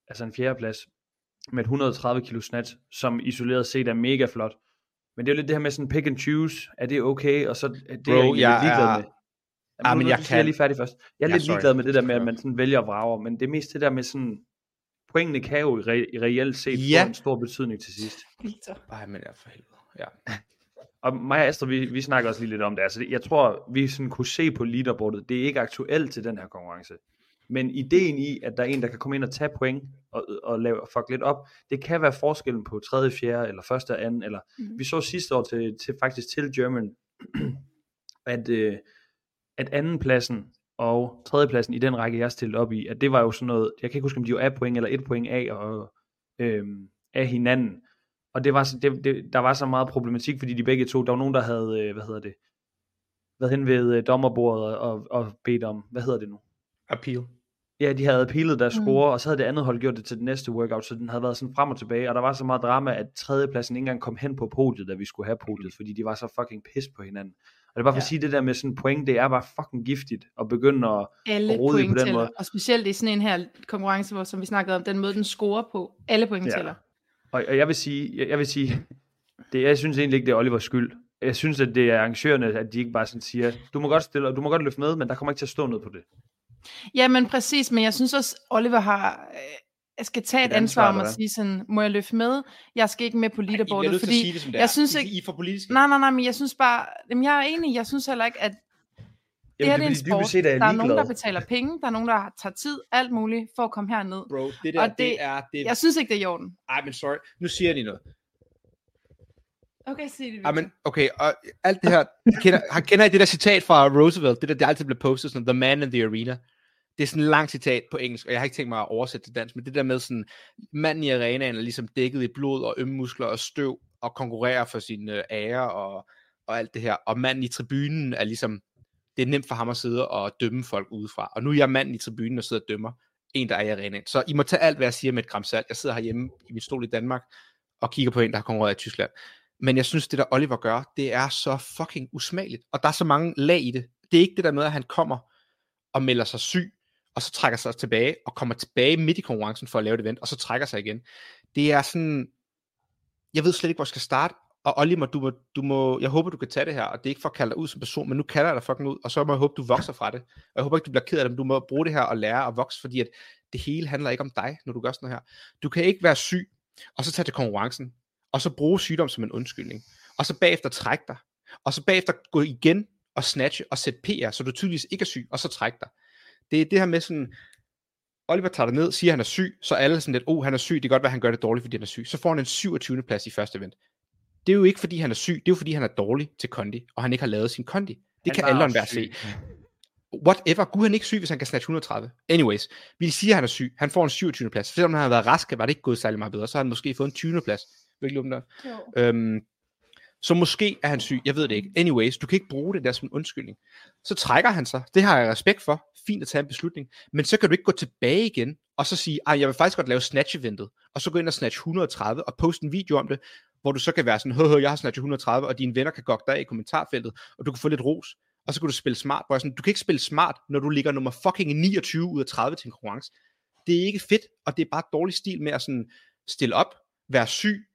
altså en 4. plads, med et 130 kilo snatch, som isoleret set er mega flot. Men det er jo lidt det her med sådan pick and choose, er det okay, og så er det jo lidt ligeglad med. Men jeg kan lige færdig først. Jeg er lidt ligeglad med det der med, at man sådan vælger og vrager, men det er mest det der med sådan, pointene kan jo reelt set få en stor betydning til sidst. Ej, men jeg for helvede, Og mig og Astrid, vi snakker også lige lidt om det, altså jeg tror, vi sådan kunne se på leaderboardet, det er ikke aktuelt til den her konkurrence. Men ideen i, at der er en, der kan komme ind og tage point og lave fuck lidt op, det kan være forskellen på 3., 4. eller 1. og 2. Eller, vi så sidste år til German, at 2. pladsen og 3. pladsen i den række, jeg stillede op i, at det var jo sådan noget, jeg kan ikke huske, om de var af point eller 1 point af, og, af hinanden. Og det var, der var så meget problematik, fordi de begge to, der var nogen, der havde, været hen ved dommerbordet og bedt om, appeal. Ja, de havde appealet deres score, og så havde det andet hold gjort det til den næste workout, så den havde været sådan frem og tilbage, og der var så meget drama, at 3. pladsen ikke engang kom hen på podiet, da vi skulle have podiet, fordi de var så fucking pissed på hinanden. Og det er bare for at sige, det der med sådan point, det er bare fucking giftigt at begynde at rode på den måde. Og specielt i sådan en her konkurrence, hvor, som vi snakkede om, den måde den scorer på, alle point tæller. Og jeg vil sige det, jeg synes egentlig ikke, det er Olivers skyld. Jeg synes, at det er arrangørerne, at de ikke bare sådan siger, du må godt stille, og du må godt løfte med, men der kommer ikke til at stå noget på det. Ja, men præcis, men jeg synes også, Oliver skal tage et ansvar om at sige sådan, må jeg løfte med? Jeg skal ikke med på leaderboardet, fordi jeg synes ikke, I er for politiske. Nej, men jeg synes bare, jeg er enig, jeg synes heller ikke, at det her er en sport, set, der er nogen, der betaler penge, der er nogen, der tager tid, alt muligt, for at komme herned. Bro, det er... Jeg synes ikke, det er i orden. Ej, men sorry, nu siger jeg lige noget. Okay, sig det. Amen, okay, og alt det her, han kender I det der citat fra Roosevelt, det der altid blev postet, sådan, the man in the arena. Det er sådan et langt citat på engelsk, og jeg har ikke tænkt mig at oversætte til dansk, men det der med sådan, manden i arenaen er ligesom dækket i blod og ømme muskler og støv, og konkurrerer for sin ære og alt det her, og manden i tribunen er ligesom, det er nemt for ham at sidde og dømme folk udefra, og nu er jeg manden i tribunen og sidder og dømmer en, der er i arenaen. Så I må tage alt, hvad jeg siger med et gram salt. Jeg sidder herhjemme i min stol i Danmark, og kigger på en, der har konkurreret i Tyskland. Men jeg synes, det der Oliver gør, det er så fucking usmageligt. Og der er så mange lag i det. Det er ikke det der med, at han kommer og melder sig syg, og så trækker sig tilbage, og kommer tilbage midt i konkurrencen for at lave det event, og så trækker sig igen. Det er sådan... jeg ved slet ikke, hvor jeg skal starte, og Oliver, du må, jeg håber, du kan tage det her, og det er ikke for at kalde dig ud som person, men nu kalder jeg dig fucking ud, og så må jeg håbe, du vokser fra det, og jeg håber ikke, du bliver ked af det, men du må bruge det her og lære at vokse, fordi at det hele handler ikke om dig, når du gør sådan noget her. Du kan ikke være syg, og så tage til konkurrencen, og så bruge sygdom som en undskyldning, og så bagefter trække dig, og så bagefter gå igen, og snatche, og sætte PR, så du tydeligvis ikke er syg, og så trække dig. Det er det her med sådan, Oliver tager ned, siger, at han er syg, så alle sådan lidt, han er syg, det kan godt være, han gør det dårligt, fordi han er syg. Så får han en 27. plads i første event. Det er jo ikke, fordi han er syg, det er jo, fordi han er dårlig til kondi, og han ikke har lavet sin kondi. Det kan alle være se. Whatever, Gud, han er ikke syg, hvis han kan snatche 130. Anyways, vi siger, at han er syg, han får en 27. plads. Selvom han har været rask, var det ikke gået særlig meget bedre, så har han måske fået en 20. plads. Virkelig så måske er han syg, jeg ved det ikke. Anyways, du kan ikke bruge det der som en undskyldning. Så trækker han sig, det har jeg respekt for, fint at tage en beslutning, men så kan du ikke gå tilbage igen, og så sige, jeg vil faktisk godt lave snatch-eventet, og så gå ind og snatch 130, og poste en video om det, hvor du så kan være sådan, jeg har snatchet 130, og dine venner kan gokke dig i kommentarfeltet, og du kan få lidt ros, og så kan du spille smart, hvor jeg sådan, du kan ikke spille smart, når du ligger nummer fucking 29 ud af 30 til en konkurrence. Det er ikke fedt, og det er bare dårlig stil med at sådan stille op, være syg,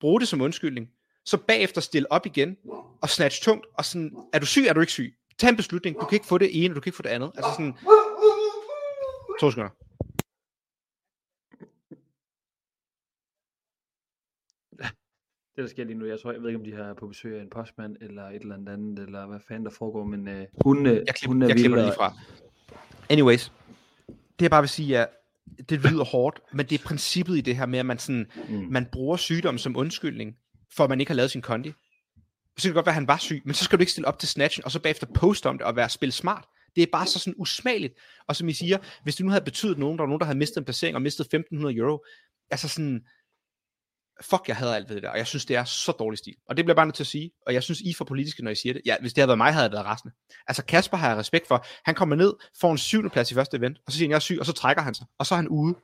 bruge det som undskyldning, så bagefter stille op igen, og snatch tungt, og sådan, er du syg, er du ikke syg? Tag en beslutning, du kan ikke få det ene, du kan ikke få det andet. Altså sådan, 2 sekunder. Det der sker lige nu, jeg ved ikke, om de har på besøg af en postmand, eller et eller andet, eller hvad fanden der foregår, men jeg klipper lige fra. Anyways, det jeg bare vil sige er, det lyder hårdt, men det er princippet i det her med, at man, sådan, man bruger sygdom som undskyldning, for at man ikke har lavet sin kondi. Så kan det godt være, at han var syg, men så skal du ikke stille op til snatchen, og så bagefter poste om det, og være spil smart. Det er bare så sådan usmageligt. Og som I siger, hvis det nu havde betydet nogen, der var nogen, der havde mistet en placering, og mistet 1.500 euro, altså sådan, fuck, jeg hader alt ved det der, og jeg synes, det er så dårlig stil. Og det bliver bare nødt til at sige, og jeg synes, I for politiske, når I siger det, ja, hvis det havde været mig, havde jeg været rasende. Altså Kasper har jeg respekt for, han kommer ned, får en 7. plads i første event, og så siger han, jeg er syg, og så trækker han sig, og så er han ude.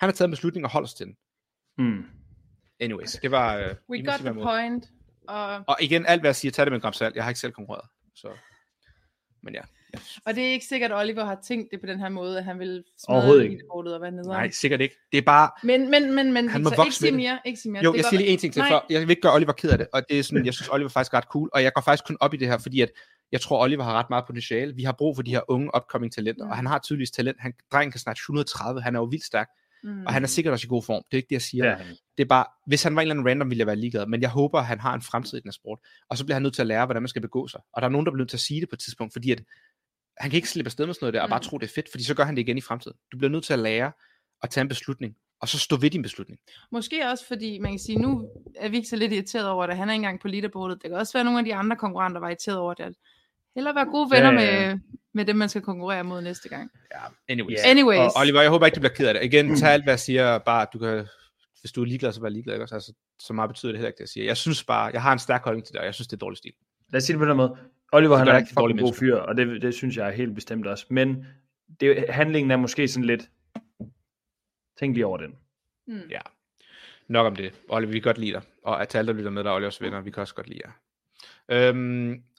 Han har taget en beslutning og holder sig til den. Anyways, det var... We got the point. Og igen, alt hvad jeg siger, tag det med en gram salt. Jeg har ikke selv konkurreret, så... Men ja. Og det er ikke sikkert, at Oliver har tænkt det på den her måde, at han vil smadre hildbordet og være nederen. Nej, sikkert ikke. Det er bare... Men han må vokse med det. Ikke sige mere. Jo, jeg siger lige en ting til før. Jeg vil ikke gøre Oliver ked af det. Og det er sådan, jeg synes, Oliver er faktisk ret cool. Og jeg går faktisk kun op i det her, fordi at jeg tror, Oliver har ret meget potentiale. Vi har brug for de her unge upcoming talenter. Og han har tydeligvis talent. Han drengen kan snart 130. Han er jo vildt stærk. Og han er sikkert også i god form. Det er ikke det, jeg siger. Ja. Det er bare, hvis han var en eller anden random, ville jeg være ligeglad. Men jeg håber, at han har en fremtid i den her sport. Og så bliver han nødt til at lære, hvordan man skal begå sig. Og der er nogen, der bliver nødt til at sige det på et tidspunkt, fordi at han kan ikke slippe afsted med sådan noget der, og bare tro, det er fedt, fordi så gør han det igen i fremtiden. Du bliver nødt til at lære at tage en beslutning, og så stå ved din beslutning. Måske også, fordi man kan sige, nu er vi ikke så lidt irriteret over det. Han er ikke engang på leaderboardet. Det kan også være, nogle af de andre konkurrenter var irriteret over det. Heller være gode venner med dem, man skal konkurrere mod næste gang. Ja, anyways. Og Oliver, jeg håber ikke, du bliver ked af det. Igen, tag alt, hvad jeg siger, bare, du kan, hvis du er ligeglad, så vær ligeglad. Ikke? Altså, så meget betyder det heller ikke, det jeg siger. Jeg synes bare, jeg har en stærk holdning til det, og jeg synes, det er dårlig stil. Lad os sige det på den måde. Oliver, han er ikke en god fyr, og det synes jeg er helt bestemt også. Men det, handlingen er måske sådan lidt, tænk lige over den. Ja, nok om det. Oliver, vi kan godt lide dig. Og at alle, der lytter med dig, Olivers venner, vi kan også godt lide jer.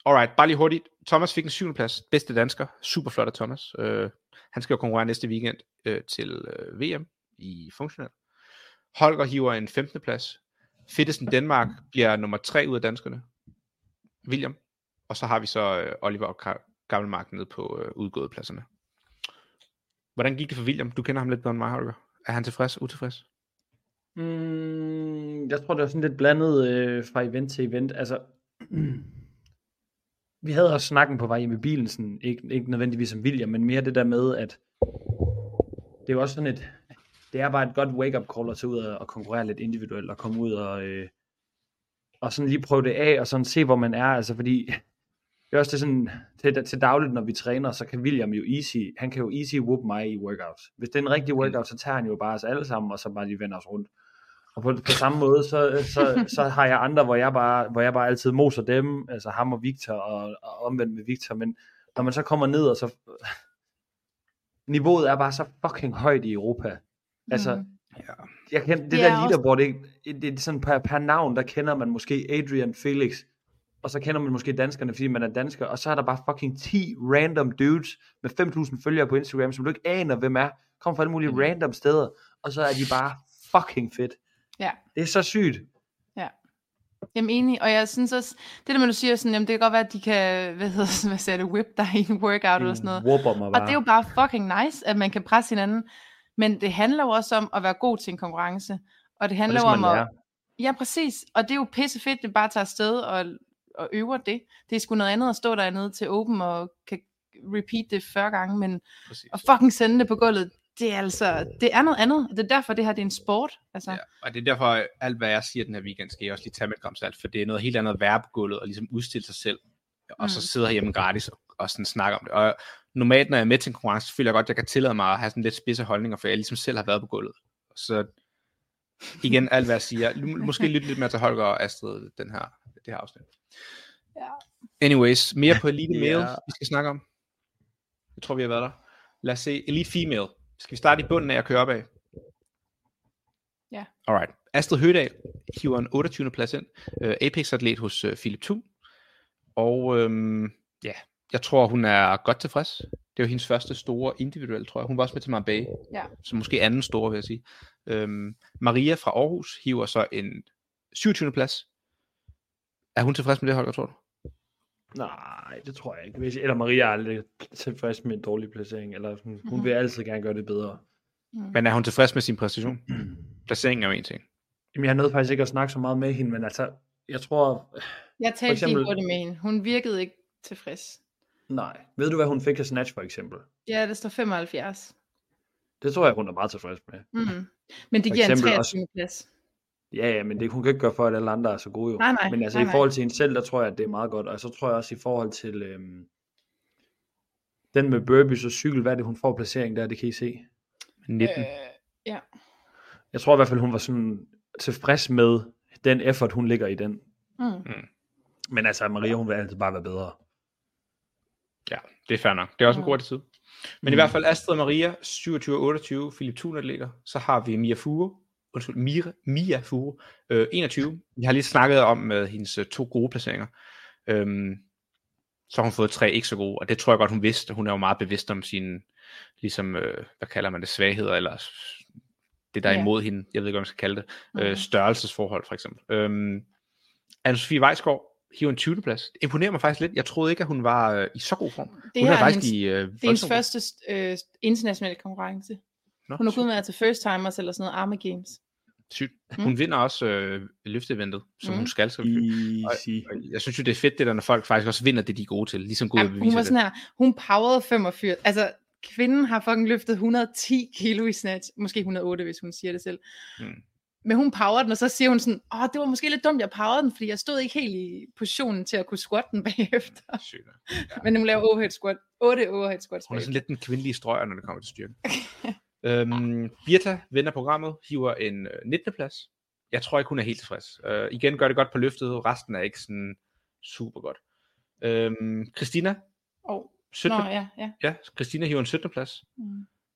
Alright, bare lige hurtigt. Thomas fik en 7. plads, bedste dansker, super flot af Thomas. Han skal jo konkurrere næste weekend til VM i funktionel. Holger hiver en 15. plads. Fedtesten Danmark bliver nummer 3 ud af danskerne, William. Og så har vi så Oliver og Gammelmark nede på udgåede pladserne. Hvordan gik det for William? Du kender ham lidt bedre end mig, Holger. Er han tilfreds, utilfreds? Jeg tror, det var sådan lidt blandet fra event til event. Altså, vi havde også snakken på vej hjem i bilen, sådan, ikke nødvendigvis som William, men mere det der med, at det er jo også sådan et, det er bare et godt wake-up call at tage ud og konkurrere lidt individuelt, og komme ud og sådan lige prøve det af, og sådan se, hvor man er, altså fordi, det er også det sådan, til dagligt, når vi træner, så kan William jo easy whoop mig i workouts. Hvis det er en rigtig workout, så tager han jo bare os alle sammen, og så bare de vender os rundt. Og på samme måde, så har jeg andre, hvor jeg bare altid moser dem, altså ham og Victor, og omvendt med Victor, men når man så kommer ned, og så niveauet er bare så fucking højt i Europa. Altså, jeg kender det der leaderboard, det er sådan per navn, der kender man måske Adrian, Felix, og så kender man måske danskerne, fordi man er dansker, og så er der bare fucking 10 random dudes, med 5.000 følgere på Instagram, som du ikke aner, hvem er, kommer fra alle mulige random steder, og så er de bare fucking fedt. Ja. Det er så sygt. Ja. Jamen enig, og jeg synes også, det der med, du siger sådan, jamen det kan godt være, at de kan, whip dig i en workout eller sådan noget. Og det er jo bare fucking nice, at man kan presse hinanden, men det handler jo også om at være god til en konkurrence, og det handler jo om at... Ja, præcis, og det er jo pissefedt, at man bare tager afsted og øver det. Det er sgu noget andet at stå dernede til åben og kan repeat det 40 gange, men præcis. At fucking sende det på gulvet, det er altså, det er noget andet. Det er derfor, det her det er en sport. Altså. Ja, og det er derfor, alt hvad jeg siger den her weekend, skal jeg også lige tage med et gram salt, for det er noget helt andet at være på gulvet og ligesom udstille sig selv, og så sidde herhjemme gratis og sådan snakke om det. Og normalt, når jeg er med til en konkurrence, så føler jeg godt, at jeg kan tillade mig at have sådan lidt spidse holdninger, for jeg ligesom selv har været på gulvet. Så igen, alt hvad jeg siger. Måske lytte lidt mere til Holger og Astrid, det her afsnit. Ja. Anyways, mere på Elite Male, vi skal snakke om. Jeg tror, vi har været der. Lad os se, Elite Female. Skal vi starte i bunden af at køre op af? Ja. Alright. Astrid Høgdahl hiver en 28. plads ind. Apex-atlet hos Philip Thun. Og jeg tror, hun er godt tilfreds. Det var hendes første store individuelle, tror jeg. Hun var også med til Marbella. Ja. Så måske anden store, vil jeg sige. Maria fra Aarhus hiver så en 27. plads. Er hun tilfreds med det, Holger, tror du? Nej, det tror jeg ikke. Eller Maria er aldrig tilfreds med en dårlig placering, eller hun vil altid gerne gøre det bedre. Men er hun tilfreds med sin præstation? Placeringen er jo en ting. Jamen, jeg nåede faktisk ikke at snakke så meget med hende, men altså, jeg tror... Jeg talte ikke på det med hende. Hun virkede ikke tilfreds. Nej. Ved du, hvad hun fik af snatch, for eksempel? Ja, det står 75. Det tror jeg, hun er meget tilfreds med. Mm-hmm. Men det giver en 23. plads. Ja, men det, hun kan ikke gøre for, at alle andre er så gode jo. Nej, men altså i forhold til hende selv, der tror jeg, at det er meget godt. Og så tror jeg også i forhold til den med burpees og cykel, hvad det, hun får placering der, det kan I se. 19. Ja. Jeg tror i hvert fald, hun var sådan tilfreds med den effort, hun ligger i den. Mm. Men altså Maria, hun vil altid bare være bedre. Ja, det er fair nok. Det er også en god tid. Men i hvert ffald Astrid Maria, 27-28, Philip Thun-atleter. Så har vi Mia Fuhr, 21. Vi har lige snakket om med hendes to gode placeringer. Så har hun fået tre ikke så gode, og det tror jeg godt, hun vidste. Hun er jo meget bevidst om sine, ligesom, hvad kalder man det, svagheder, eller det, der er imod hende. Jeg ved ikke, hvad man skal kalde det. Størrelsesforhold, for eksempel. Anne-Sophie Weisgaard hiver en 20. plads. Det imponerer mig faktisk lidt. Jeg troede ikke, at hun var i så god form. Hun er faktisk i det er hendes første internationale konkurrence. Hun har kun været til first timers eller sådan noget Army Games. Sygt. Hun vinder også løfteventet, som hun skal og jeg synes jo, det er fedt, det der, når folk faktisk også vinder det, de er gode til. Ligesom gode beviser hun var sådan det. Her, hun powerede 85. Altså, kvinden har fucking løftet 110 kilo i snatch. Måske 108, hvis hun siger det selv. Men hun powerede den, og så siger hun sådan, det var måske lidt dumt, jeg powerede den, fordi jeg stod ikke helt i positionen til at kunne squatte den bagefter. Sygt. Ja. Men hun laver overhead squat. 8 overhead squats. Hun er sådan lidt den kvindelige strøjer, når det kommer til styrken. Birta vinder programmet, hiver en 19. plads. Jeg tror ikke, hun er helt tilfreds. Igen gør det godt på løftet, resten er ikke sådan super godt. Christina 17. Ja, Christina hiver en 17. plads.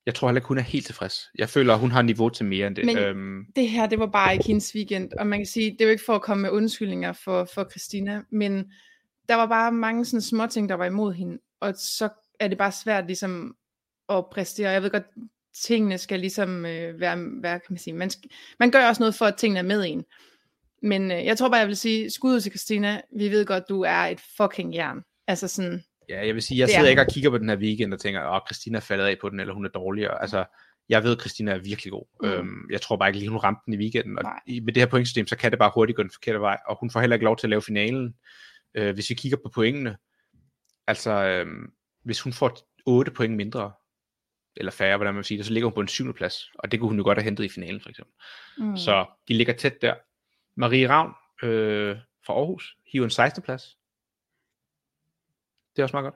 Jeg tror heller ikke, hun er helt tilfreds. Jeg føler, hun har niveau til mere end det. Men det her, det var bare ikke hendes weekend. Og man kan sige, det er jo ikke for at komme med undskyldninger for Christina, men der var bare mange sådan småting, der var imod hende. Og så er det bare svært ligesom at præstere. Jeg ved godt, tingene skal ligesom være, kan man sige, man gør også noget for, at tingene er med en. Men jeg tror bare, jeg vil sige, skud ud til Christina, vi ved godt, du er et fucking jern. Altså sådan... Ja, jeg vil sige, jeg sidder ikke og kigger på den her weekend og tænker, Christina er faldet af på den, eller hun er dårligere. Altså, jeg ved, at Christina er virkelig god. Jeg tror bare ikke lige, hun ramte den i weekenden. Og med det her pointsystem, så kan det bare hurtigt gå den forkerte vej, og hun får heller ikke lov til at lave finalen. Hvis vi kigger på pointene, altså, hvis hun får 8 point mindre, eller færre, hvordan man vil sige det, så ligger hun på en 7. plads, og det kunne hun jo godt have hentet i finalen, for eksempel. Så de ligger tæt der. Marie Ravn fra Aarhus, hiver en 16. plads. Det er også meget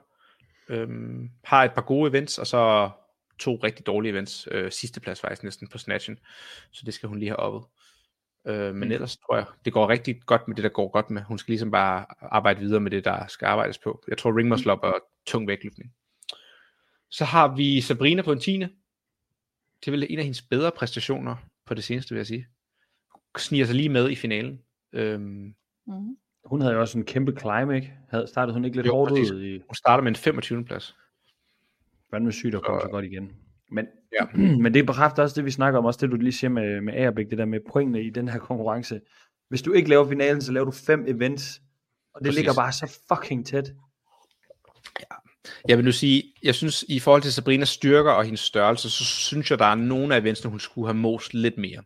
godt. Har et par gode events, og så 2 rigtig dårlige events. Sidste plads faktisk næsten på snatchen, så det skal hun lige have oppet. Men ellers tror jeg, det går rigtig godt med det, der går godt med. Hun skal ligesom bare arbejde videre med det, der skal arbejdes på. Jeg tror, ringmuscle op og tung vægtløftning. Så har vi Sabrina på en 10. Det er vel en af hendes bedre præstationer på det seneste, vil jeg sige. Sniger sig lige med i finalen. Hun havde jo også en kæmpe climb, ikke? Startede hun ikke lidt hårdt ud i... Hun starter med en 25. plads. Hvordan med sygt at komme så godt igen. Men det bekræfter også det, vi snakker om, også det, du lige siger med Agerbæk, det der med pointene i den her konkurrence. Hvis du ikke laver finalen, så laver du 5 events. Og det ligger bare så fucking tæt. Ja. Jeg vil nu sige, jeg synes i forhold til Sabrinas styrker og hendes størrelse, så synes jeg, der er nogle af eventsene, hun skulle have most lidt mere.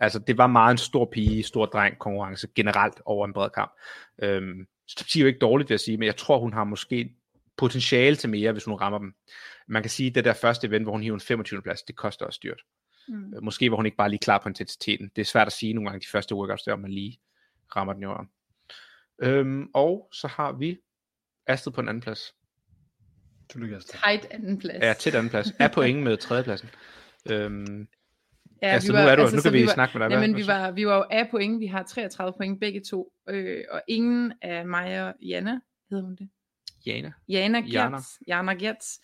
Altså det var meget en stor pige, stor dreng konkurrence generelt over en bred kamp. Det siger jo ikke dårligt, vil jeg sige, men jeg tror, hun har måske potentiale til mere, hvis hun rammer dem. Man kan sige, at det der første event, hvor hun hiver en 25. plads, det koster også dyrt. Mm. Måske var hun ikke bare lige klar på intensiteten. Det er svært at sige nogle gange de første workouts, der man lige rammer den i øvrigt. Og så har vi Astrid på en anden plads. Tight anden plads. Ja, tæt anden plads. Er på ingen med tredjepladsen. Ja, altså, nu kan vi snakke med dig. Jamen, vi var jo af point. Vi har 33 point begge to. Og ingen af mig og Jana, hedder hun det? Jana Gertz.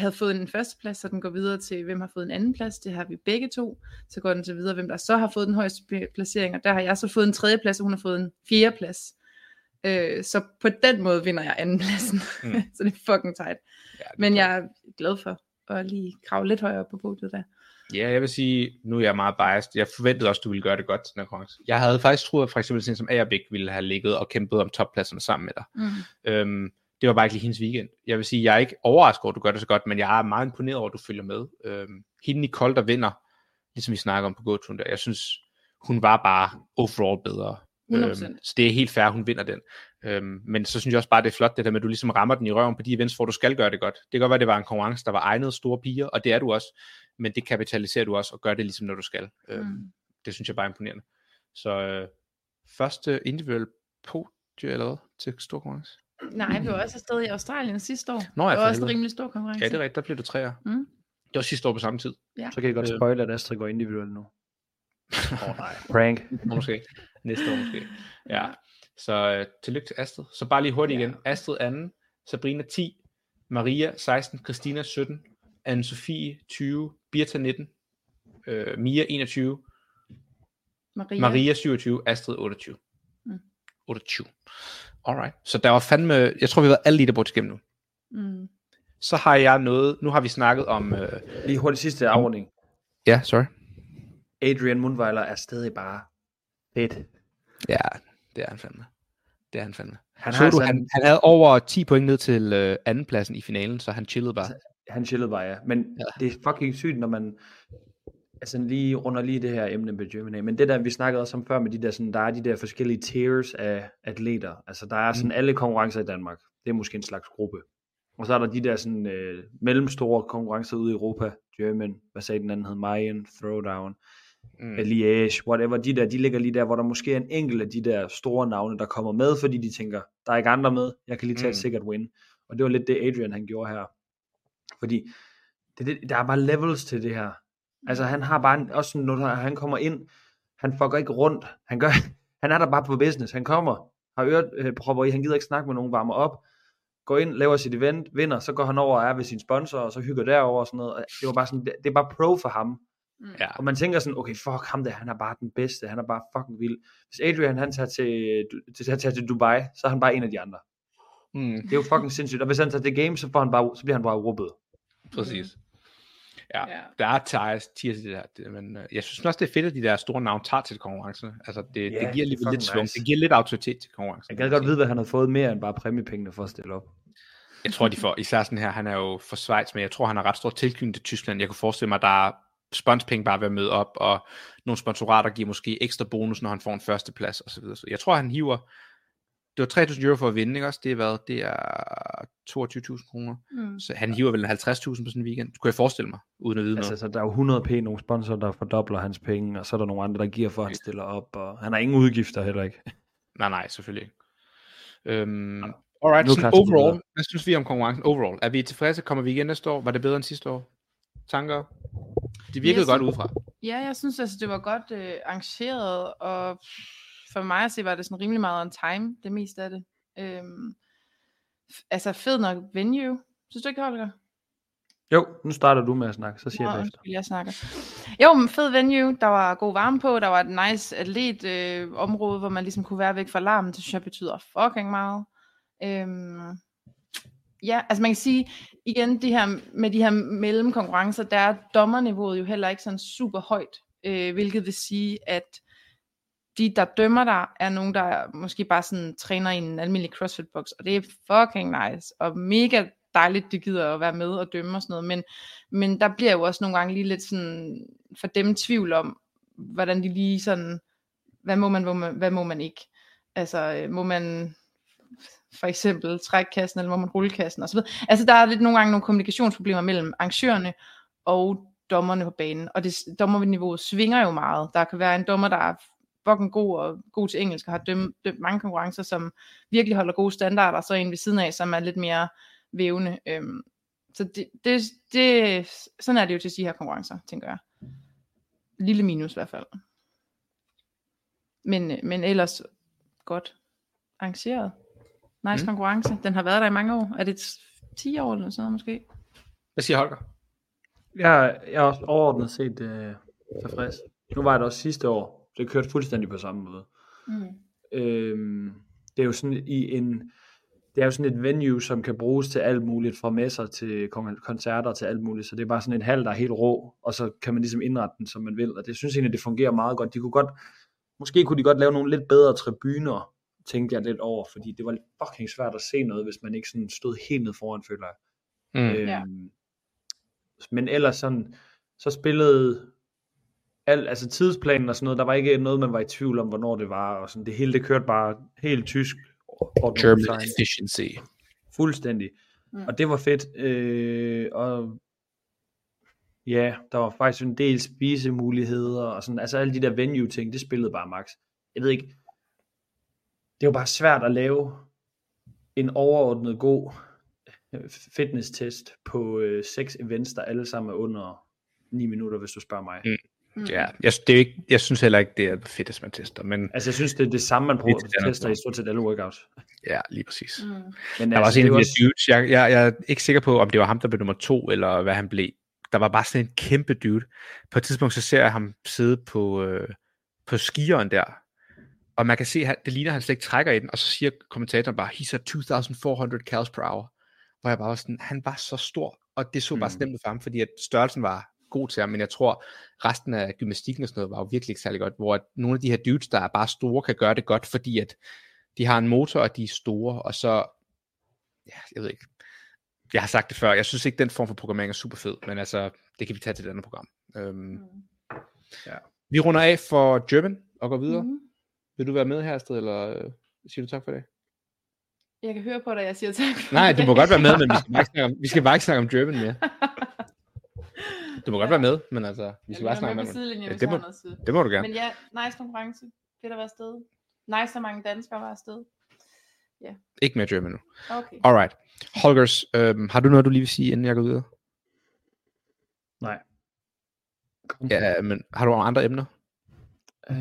Havde fået en førsteplads, så den går videre til, hvem har fået en anden plads. Det har vi begge to. Så går den til videre, hvem der så har fået den højeste placering. Og der har jeg så fået en tredjeplads, og hun har fået en fjerdeplads. Så på den måde vinder jeg andenpladsen. Mm. Så det er fucking tight. Ja, men jeg er glad for at lige kravle lidt højere op på podiet der. Ja, jeg vil sige, nu er jeg meget biased. Jeg forventede også, du ville gøre det godt til den her konkurrence. Jeg havde faktisk troet, at for eksempel sådan som Agerbæk ville have ligget og kæmpet om toppladserne sammen med dig. Mm. Det var bare ikke lige hendes weekend. Jeg vil sige, jeg er ikke overrasket over, at du gør det så godt, men jeg er meget imponeret over, at du følger med. Hende Nicole, der vinder, ligesom vi snakker om på gåturen der, jeg synes, hun var bare overall bedre. Så det er helt fair, hun vinder den. Men så synes jeg også bare, det er flot det der med, at du ligesom rammer den i røven på de events, hvor du skal gøre det godt. Det kan godt være, det var en konkurrence, der var egnet store piger, og det er du også. Men det kapitaliserer du også, og gør det ligesom, når du skal. Det synes jeg bare er imponerende. Så første individuelle podie eller hvad til stor konkurrence? Nej, vi var også afsted i Australien sidste år. Nå, det var også en rimelig stor konkurrence. Ja, det er rigtigt. Der blev du 3'er. Mm. Det var sidste år på samme tid. Ja. Så kan jeg godt spoile, at Astrid går individuelt nu. Nej. Prank. Måske. Næste år måske. Ja. Så tillykke til Astrid. Så bare lige hurtigt igen. Astrid 2, Sabrina 10, Maria 16, Christina 17, Anne-Sophie 20, Birta 19, Mia 21, Maria 27, Astrid 28. Mm. 28. Alright. Så der var fandme, jeg tror vi var alle lige der bort igennem nu. Mm. Så har jeg noget, nu har vi snakket om... lige hurtigt sidste afordning. Ja, sorry. Adrian Mundweiler er stadig bare fedt. Ja, det er han fandme. Han havde over 10 point ned til andenpladsen i finalen, så han chillede bare. Men det er fucking sygt, når man altså lige runder lige det her emne med Germany. Men det der, vi snakkede også om før med de der, sådan, der er de der forskellige tiers af atleter. Altså der er sådan alle konkurrencer i Danmark. Det er måske en slags gruppe. Og så er der de der sådan mellemstore konkurrencer ude i Europa. German, hvad sagde den anden hed? Mayan, Throwdown, Liège, whatever. De der, de ligger lige der, hvor der måske er en enkelt af de der store navne, der kommer med, fordi de tænker, der er ikke andre med. Jeg kan lige tage et sikkert win. Og det var lidt det Adrian, han gjorde her. Fordi det, der er bare levels til det her. Altså han har bare også, når han kommer ind, han fucker ikke rundt. Han er der bare på business. Han kommer, har ørepropper i, han gider ikke snakke med nogen, varmer op, går ind, laver sit event, vinder, så går han over og er ved sin sponsor, og så hygger derover og sådan noget. Det var bare sådan, det er bare pro for ham. Ja. Og man tænker sådan, okay, fuck ham der, han er bare den bedste, han er bare fucking vild. Hvis Adrian han tager til Dubai, så er han bare en af de andre. Mm. Det er jo fucking sindssygt. Og hvis han tager det game, så bliver han bare rubbet. Præcis. Ja. Der er tier til det her. Men jeg synes også, det er fedt, at de der store navn tager til konkurrencerne. Altså, det giver lige lidt svung. Det giver lidt autoritet til konkurrencerne. Jeg kan godt vide, hvad han har fået mere end bare præmiepengene for at stille op. Jeg tror, de får, især sådan her, han er jo for Schweiz, men jeg tror, han har ret stor tilknytning til Tyskland. Jeg kunne forestille mig, der er sponspenge bare ved at møde op, og nogle sponsorater giver måske ekstra bonus, når han får en førsteplads osv. Så jeg tror, han hiver... Det var 3.000 euro for at vinde, ikke også? Det er 22.000 kroner. Mm. Så han hiver vel 50.000 på sådan en weekend. Det kunne jeg forestille mig, uden at vide noget. Altså, der er jo 100p nogle sponsorer, der fordobler hans penge, og så er der nogle andre, der giver for, at han stiller op. Og han har ingen udgifter heller ikke. Nej, selvfølgelig ikke. Alright, sådan overall. Hvad synes vi om konkurrencen overall? Er vi tilfredse? Kommer vi igen næste år? Var det bedre end sidste år? Tanker? Det virkede godt udefra. Ja, jeg synes altså, det var godt arrangeret, og... For mig at se, var det sådan rimelig meget on time, det meste af det. Altså fed nok venue. Synes du ikke, Holger? Jo, nu starter du med at snakke, så siger jeg det. Jeg snakker. Jo, men fed venue, der var god varme på, der var et nice atlet område, hvor man ligesom kunne være væk fra larmen. Det synes jeg betyder fucking meget. Ja, altså man kan sige, igen, det her, med de her mellemkonkurrencer, der er dommerniveauet jo heller ikke sådan super højt, hvilket vil sige, at de, der dømmer dig, er nogen, der måske bare sådan træner i en almindelig CrossFit-boks, og det er fucking nice, og mega dejligt, de gider at være med og dømme og sådan noget, men der bliver jo også nogle gange lige lidt sådan, for dem tvivl om, hvordan de lige sådan, hvad må man ikke, altså må man for eksempel trække kassen, eller må man rulle kassen, og så videre. Altså der er lidt nogle gange nogle kommunikationsproblemer mellem arrangørerne og dommerne på banen, og det dommerniveauet svinger jo meget. Der kan være en dommer, der er fucking god og god til engelsk, og har dømt mange konkurrencer, som virkelig holder gode standarder, og så en ved siden af, som er lidt mere vævende. Så det sådan er det jo til de her konkurrencer, tænker jeg. Lille minus i hvert fald. Men ellers godt arrangeret. Nice konkurrence. Den har været der i mange år. Er det 10 år eller sådan noget måske? Hvad siger Holger? Jeg er også overordnet set tilfreds. Nu var det også sidste år. Det kørte fuldstændig på samme måde. Det er jo sådan det er jo sådan et venue, som kan bruges til alt muligt, fra messer til koncerter til alt muligt, så det er bare sådan en hal, der er helt rå, og så kan man ligesom indrette den, som man vil, og det synes jeg egentlig, det fungerer meget godt. Måske kunne de godt lave nogle lidt bedre tribuner, tænkte jeg lidt over, fordi det var fucking svært at se noget, hvis man ikke sådan stod helt ned foran, føler jeg. Men ellers sådan, så spillede altså tidsplanen og sådan noget, der var ikke noget, man var i tvivl om, hvornår det var, og sådan det hele, det kørte bare helt tysk. German efficiency. Fuldstændig. Og det var fedt. Og ja, der var faktisk en del spisemuligheder og sådan. Altså alle de der venue ting, det spillede bare max. Jeg ved ikke. Det var bare svært at lave en overordnet god fitness test på 6 events, der alle sammen er under 9 minutter, hvis du spørger mig. Ja, jeg synes heller ikke, det er det fedteste, man tester. Men altså, jeg synes, det er det samme, man prøver at teste i stort set alle workouts. Ja, lige præcis. Men der var også en af de dudes. Jeg er ikke sikker på, om det var ham, der blev nummer 2, eller hvad han blev. Der var bare sådan en kæmpe dude. På et tidspunkt, så ser jeg ham sidde på skieren der. Og man kan se, at det ligner, at han slet ikke trækker i den. Og så siger kommentatoren bare, he's at 2,400 calories per hour. Hvor jeg bare var sådan, han var så stor. Og det så bare stemt for ham, fordi at størrelsen var god til ham, men jeg tror, resten af gymnastikken og sådan noget var jo virkelig ikke særlig godt, hvor nogle af de her dudes, der er bare store, kan gøre det godt, fordi at de har en motor, og de er store, og så, ja, jeg ved ikke, jeg har sagt det før, jeg synes ikke, den form for programmering er super fed, men altså, det kan vi tage til et andet program. Ja. Vi runder af for German, og går videre. Vil du være med her, Astrid, eller siger du tak for det? Jeg kan høre på dig, jeg siger tak for nej, du må godt være med, men vi skal bare ikke snakke om German mere. Du må godt være med, men altså, vi skal bare snakke med sidelinjen, ja, det må du gerne. Men ja, nice konkurrence. Fedt at være afsted. Nice, så mange danskere var afsted. Ja. Yeah. Ikke mere German nu. Okay. Alright. Holgers, har du noget, du lige vil sige, inden jeg går videre? Nej. Ja, men har du andre emner? Jeg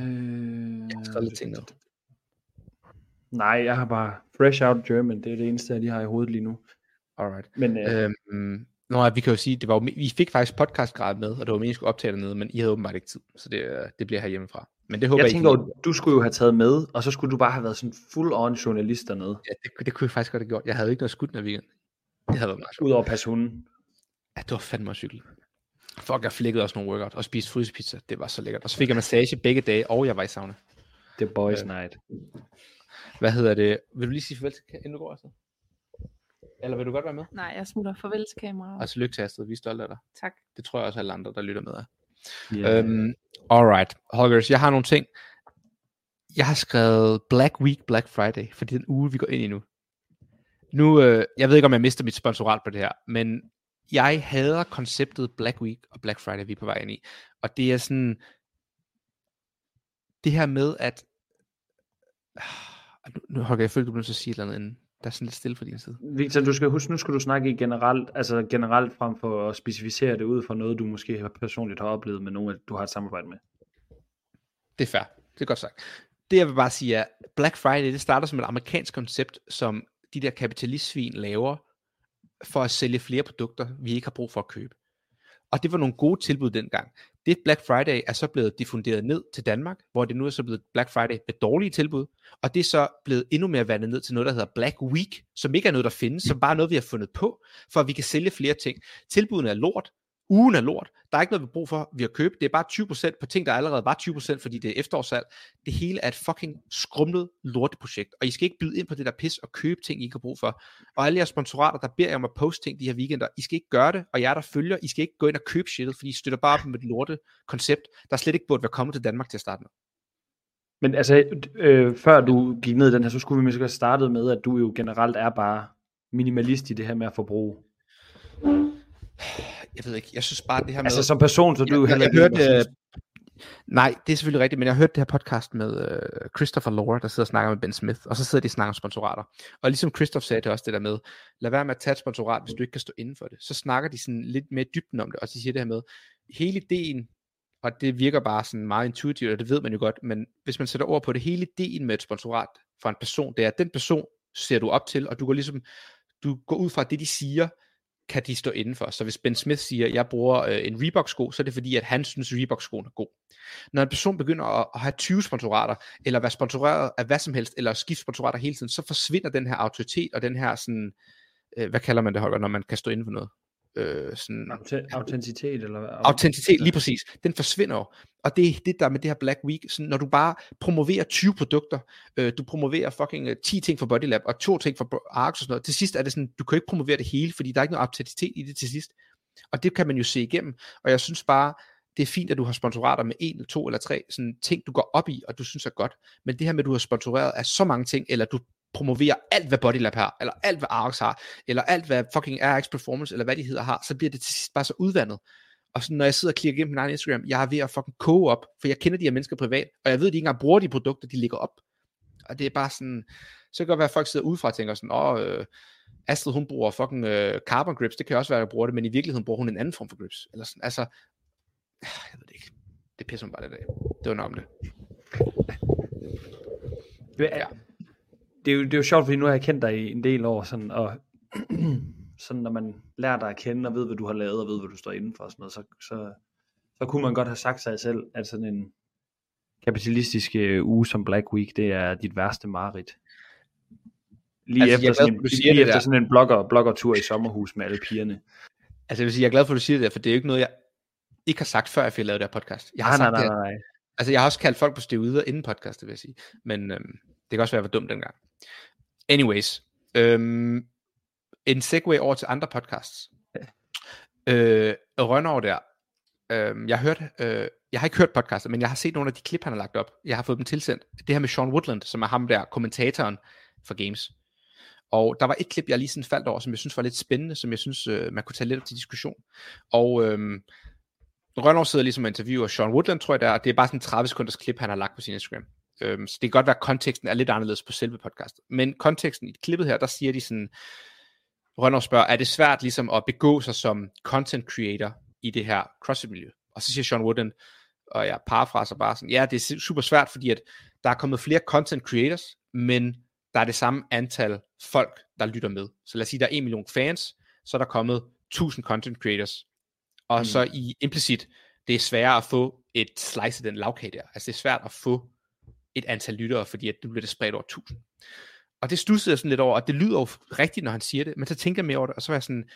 har skrevet lidt ting ned. Nej, jeg har bare fresh out German. Det er det eneste, jeg har i hovedet lige nu. Alright. Men nå, vi kan jo sige, det var jo, vi fik faktisk podcastgrad med, og det var meningen, at skulle optage dernede, men I havde åbenbart ikke tid, så det bliver herhjemmefra. Men det håber jeg tænker jo, du skulle jo have taget med, og så skulle du bare have været sådan full-on journalist dernede. Ja, det kunne jeg faktisk godt have gjort. Jeg havde ikke noget skudt den af weekenden. Det havde været meget sjovt. Udover at passe hunden. Ja, det var fandme at cykle. Fuck, jeg flækkede også nogle workout, og spiste frysepizza. Det var så lækkert. Og så fik jeg massage begge dage, og jeg var i sauna. The boys night. Hvad hedder det? Vil du lige sige farvel til, inden du går afsted? Eller vil du godt være med? Nej, jeg smutter. Farvel til kameraet. Og tillykke til Astrid, vi er stolte af dig. Tak. Det tror jeg også alle andre, der lytter med af. Yeah. Alright, Holgers, jeg har nogle ting. Jeg har skrevet Black Week, Black Friday, for den uge, vi går ind i nu. Jeg ved ikke, om jeg mister mit sponsorat på det her, men jeg hader konceptet Black Week og Black Friday, vi er på vej ind i. Og det er sådan, det her med, at nu Holger, jeg føler, du bliver nødt til at sige et eller andet inden. Der er sådan lidt stille på din side. Victor, du skal huske, nu skal du snakke i generelt, altså generelt frem for at specificere det ud fra noget, du måske personligt har oplevet med nogen, du har et samarbejde med. Det er fair. Det er godt sagt. Det jeg vil bare sige er, Black Friday, det starter som et amerikansk koncept, som de der kapitalistsvin laver for at sælge flere produkter, vi ikke har brug for at købe. Og det var nogle gode tilbud dengang. Det Black Friday er så blevet diffunderet ned til Danmark, hvor det nu er så blevet Black Friday med dårlige tilbud, og det er så blevet endnu mere vandet ned til noget, der hedder Black Week, som ikke er noget, der findes, som bare er noget, vi har fundet på, for at vi kan sælge flere ting. Tilbudene er lort, ugen er lort. Der er ikke noget, vi har brug for, vi har købt. Det er bare 20% på ting, der allerede var 20%, fordi det er efterårssalg. Det hele er et fucking skrumlet lorteprojekt. Og I skal ikke byde ind på det der pis og købe ting, I ikke har brug for. Og alle jeres sponsorater, der beder jer om at poste ting de her weekender, I skal ikke gøre det. Og jer, der følger, I skal ikke gå ind og købe shitet, fordi I støtter bare op med et lorte koncept, der slet ikke burde være kommet til Danmark til at starte med. Men altså, før du gik ned i den her, så skulle vi måske have startet med, at du jo generelt er bare minimalist i det her med at forbruge. Jeg ved ikke, jeg synes bare det her med... Altså som person, så du heller ikke... Nej, det er selvfølgelig rigtigt, men jeg har hørt det her podcast med Christoph og Laura, der sidder og snakker med Ben Smith, og så sidder de og snakker om sponsorater. Og ligesom Christoph sagde det også det der med, lad være med at tage et sponsorat, hvis du ikke kan stå inden for det. Så snakker de sådan lidt mere dybden om det, og så siger det her med, hele ideen, og det virker bare sådan meget intuitivt, og det ved man jo godt, men hvis man sætter ord på det, hele ideen med et sponsorat for en person, det er, at den person ser du op til, og du går ligesom, du går ud fra det, de siger, kan de stå indenfor. Så hvis Ben Smith siger, at jeg bruger en Reebok-sko, så er det fordi, at han synes, at Reebok-skoen er god. Når en person begynder at have 20 sponsorater, eller være sponsoreret af hvad som helst, eller skifte sponsorater hele tiden, så forsvinder den her autoritet, og den her sådan, hvad kalder man det, Holger, når man kan stå inden for noget? Sådan, autenticitet eller hvad? Autenticitet, lige præcis. Den forsvinder jo. Og det er det der med det her Black Week, sådan, når du bare promoverer 20 produkter, du promoverer fucking 10 ting for Bodylab og 2 ting for Arx og sådan noget. Til sidst er det sådan, du kan ikke promovere det hele, fordi der er ikke noget autenticitet i det til sidst. Og det kan man jo se igennem. Og jeg synes bare, det er fint, at du har sponsorater med 1, 2 eller 3 sådan ting, du går op i, og du synes er godt. Men det her med, at du har sponsoreret af så mange ting, eller du promoverer alt, hvad Bodylab har, eller alt, hvad Arx har, eller alt, hvad fucking RX Performance, eller hvad de hedder har, så bliver det til sidst bare så udvandet. Og så når jeg sidder og klikker igennem min egen Instagram, jeg er ved at fucking koge op, for jeg kender de her mennesker privat, og jeg ved, at de ikke engang bruger de produkter, de lægger op. Og det er bare sådan, så kan det godt være, at folk sidder udefra og tænker sådan, Astrid, hun bruger fucking carbon grips, det kan også være, at jeg bruger det, men i virkeligheden bruger hun en anden form for grips. Eller sådan, altså, jeg ved det ikke. Det pisser mig bare det der. Det var nok om det. Ja. Det er jo sjovt, fordi nu har jeg kendt dig i en del år, sådan, og sådan, når man lærer dig at kende, og ved, hvad du har lavet, og ved, hvad du står inden for, og sådan noget, så kunne man godt have sagt sig selv, at sådan en kapitalistisk uge som Black Week, det er dit værste mareridt. Lige efter sådan en bloggertur i sommerhus med alle pigerne. Altså jeg vil sige, jeg er glad for, at du siger det der, for det er jo ikke noget, jeg ikke har sagt, før jeg fik lavet det her podcast. Jeg har nej. Altså jeg har også kaldt folk på stedet inden podcastet, vil jeg sige. Men... det kan også være, at jeg var dum dengang. Anyways. En segue over til andre podcasts. Rønnow der. Jeg har ikke hørt podcastet, men jeg har set nogle af de klip, han har lagt op. Jeg har fået dem tilsendt. Det her med Sean Woodland, som er ham der, kommentatoren for Games. Og der var et klip, jeg lige sådan faldt over, som jeg synes var lidt spændende, som jeg synes, man kunne tage lidt op til diskussion. Og... Rønnow sidder ligesom og interviewer Sean Woodland, tror jeg der. Det er bare sådan en 30 sekunders klip, han har lagt på sin Instagram. Så det kan godt være, at konteksten er lidt anderledes på selve podcastet. Men konteksten i klippet her, der siger de sådan, Rønnow spørger, er det svært ligesom at begå sig som content creator i det her CrossFit-miljø? Og så siger Sean Woodland, og jeg parafraser bare sådan, ja, det er super svært, fordi at der er kommet flere content creators, men der er det samme antal folk, der lytter med. Så lad os sige, der er 1 million fans, så er der kommet 1000 content creators. Og så i implicit, det er sværere at få et slice af den lavkage der. Altså det er svært at få et antal lyttere, fordi at du bliver det spredt over 1000. Og det studsede jeg sådan lidt over, og det lyder jo rigtigt, når han siger det, men så tænker jeg mere over det, og så var jeg sådan,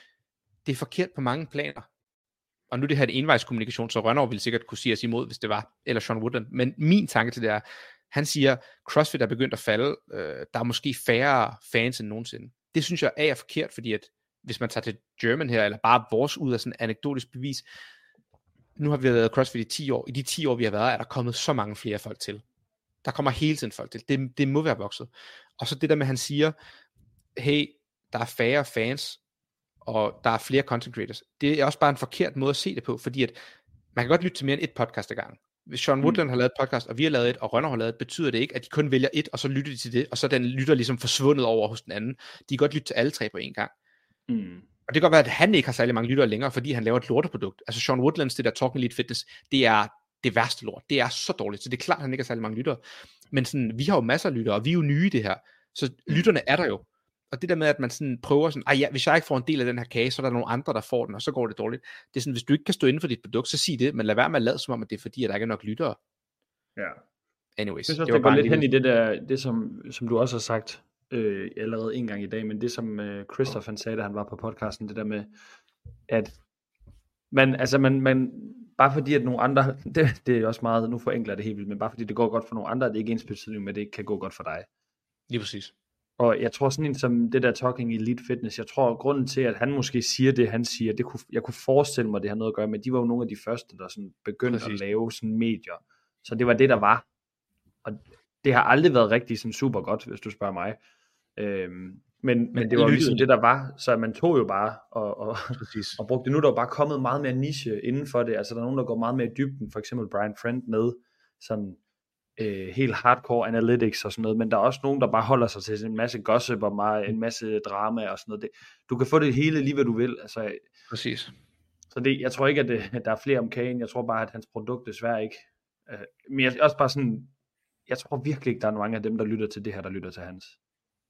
det er forkert på mange planer. Og nu det her er envejskommunikation, så Rønnow ville sikkert kunne sige os imod, hvis det var, eller Sean Woodland. Men min tanke til det er, han siger, CrossFit er begyndt at falde, der er måske færre fans end nogensinde. Det synes jeg er forkert, fordi at hvis man tager til German her, eller bare vores ud af sådan anekdotisk bevis, nu har vi været CrossFit i 10 år, i de 10 år vi har været, er der kommet så mange flere folk til. Der kommer hele tiden folk til. Det må være vokset. Og så det der med, han siger, hey, der er færre fans, og der er flere content creators. Det er også bare en forkert måde at se det på, fordi at man kan godt lytte til mere end et podcast ad gangen. Hvis Sean Woodland har lavet et podcast, og vi har lavet et, og Rønnow har lavet et, betyder det ikke, at de kun vælger et, og så lytter de til det, og så den lytter ligesom forsvundet over hos den anden. De kan godt lytte til alle tre på en gang. Og det kan godt være, at han ikke har særlig mange lyttere længere, fordi han laver et lorteprodukt. Altså Sean Woodlands, det der Talking Elite Fitness, det er det værste lort. Det er så dårligt, så det er klart, at han ikke har særlig mange lyttere. Men sådan, vi har jo masser af lyttere, og vi er jo nye i det her. Så lytterne er der jo. Og det der med, at man sådan prøver sådan, ja, hvis jeg ikke får en del af den her kage, så er der nogle andre, der får den, og så går det dårligt. Det er sådan, hvis du ikke kan stå inden for dit produkt, så sig det, men lad være med at lade som om, at det er fordi, at der ikke er nok lyttere. Ja. Anyways. Jeg synes også, det går lidt hen i det der, det som du også har sagt allerede en gang i dag, men det som Christoph han sagde, da han var på podcasten, det der med, at Men altså, man bare fordi at nogle andre, det er også meget, nu forenkler det helt vildt, men bare fordi det går godt for nogle andre, det er ikke ensbetydende med, at det kan gå godt for dig. Lige præcis. Og jeg tror sådan en som det der Talking Elite Fitness, jeg tror grunden til, at han måske siger det, han siger, det kunne, jeg kunne forestille mig, det har noget at gøre med, de var jo nogle af de første, der sådan begyndte præcis. At lave sådan medier. Så det var det, der var. Og det har aldrig været rigtig sådan super godt, hvis du spørger mig. Men det var jo ligesom det, der var, så man tog jo bare og brugte det. Nu er der jo bare kommet meget mere niche inden for det. Altså der er nogen, der går meget mere i dybden, for eksempel Brian Friend med sådan helt hardcore analytics og sådan noget, men der er også nogen, der bare holder sig til en masse gossip og meget, en masse drama og sådan noget. Du kan få det hele lige, hvad du vil. Altså, præcis. Så det, jeg tror ikke, at der er flere om kagen. Jeg tror bare, at hans produkt desværre ikke. Men jeg, også bare sådan, jeg tror virkelig ikke, der er mange af dem, der lytter til det her, der lytter til hans.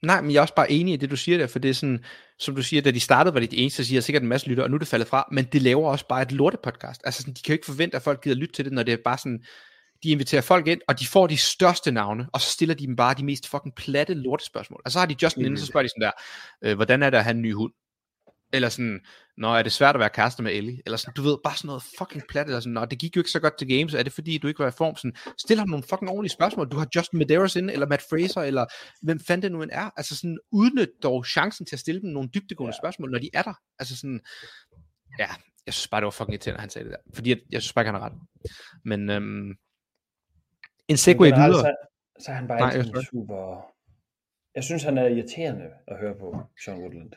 Nej, men jeg er også bare enig i det, du siger der, for det er sådan, som du siger, da de startede, var det de eneste, der siger sikkert en masse lytter, og nu er det faldet fra, men det laver også bare et lortepodcast. Altså sådan, de kan jo ikke forvente, at folk gider lytte til det, når det er bare sådan, de inviterer folk ind, og de får de største navne, og så stiller de dem bare de mest fucking platte lortespørgsmål. Og så har de Justin inden, så spørger de sådan der, hvordan er det at have en ny hund? Eller sådan, nå, er det svært at være kærester med Ellie? Eller sådan, du ved, bare sådan noget fucking plat, eller sådan, nå, det gik jo ikke så godt til games, er det fordi, du ikke var i form? Sådan, stil ham nogle fucking ordentlige spørgsmål, du har Justin Medeiros inde, eller Mat Fraser, eller hvem fanden det nu end er? Altså sådan, udnyt dog chancen til at stille dem nogle dybdegående spørgsmål, når de er der. Altså sådan, ja, jeg synes bare, det var fucking irriterende, han sagde det der, fordi jeg synes bare ikke, han har ret. Men, en segway videre. Så er han bare ikke super. Jeg synes, han er irriterende at høre på, Sean Woodland.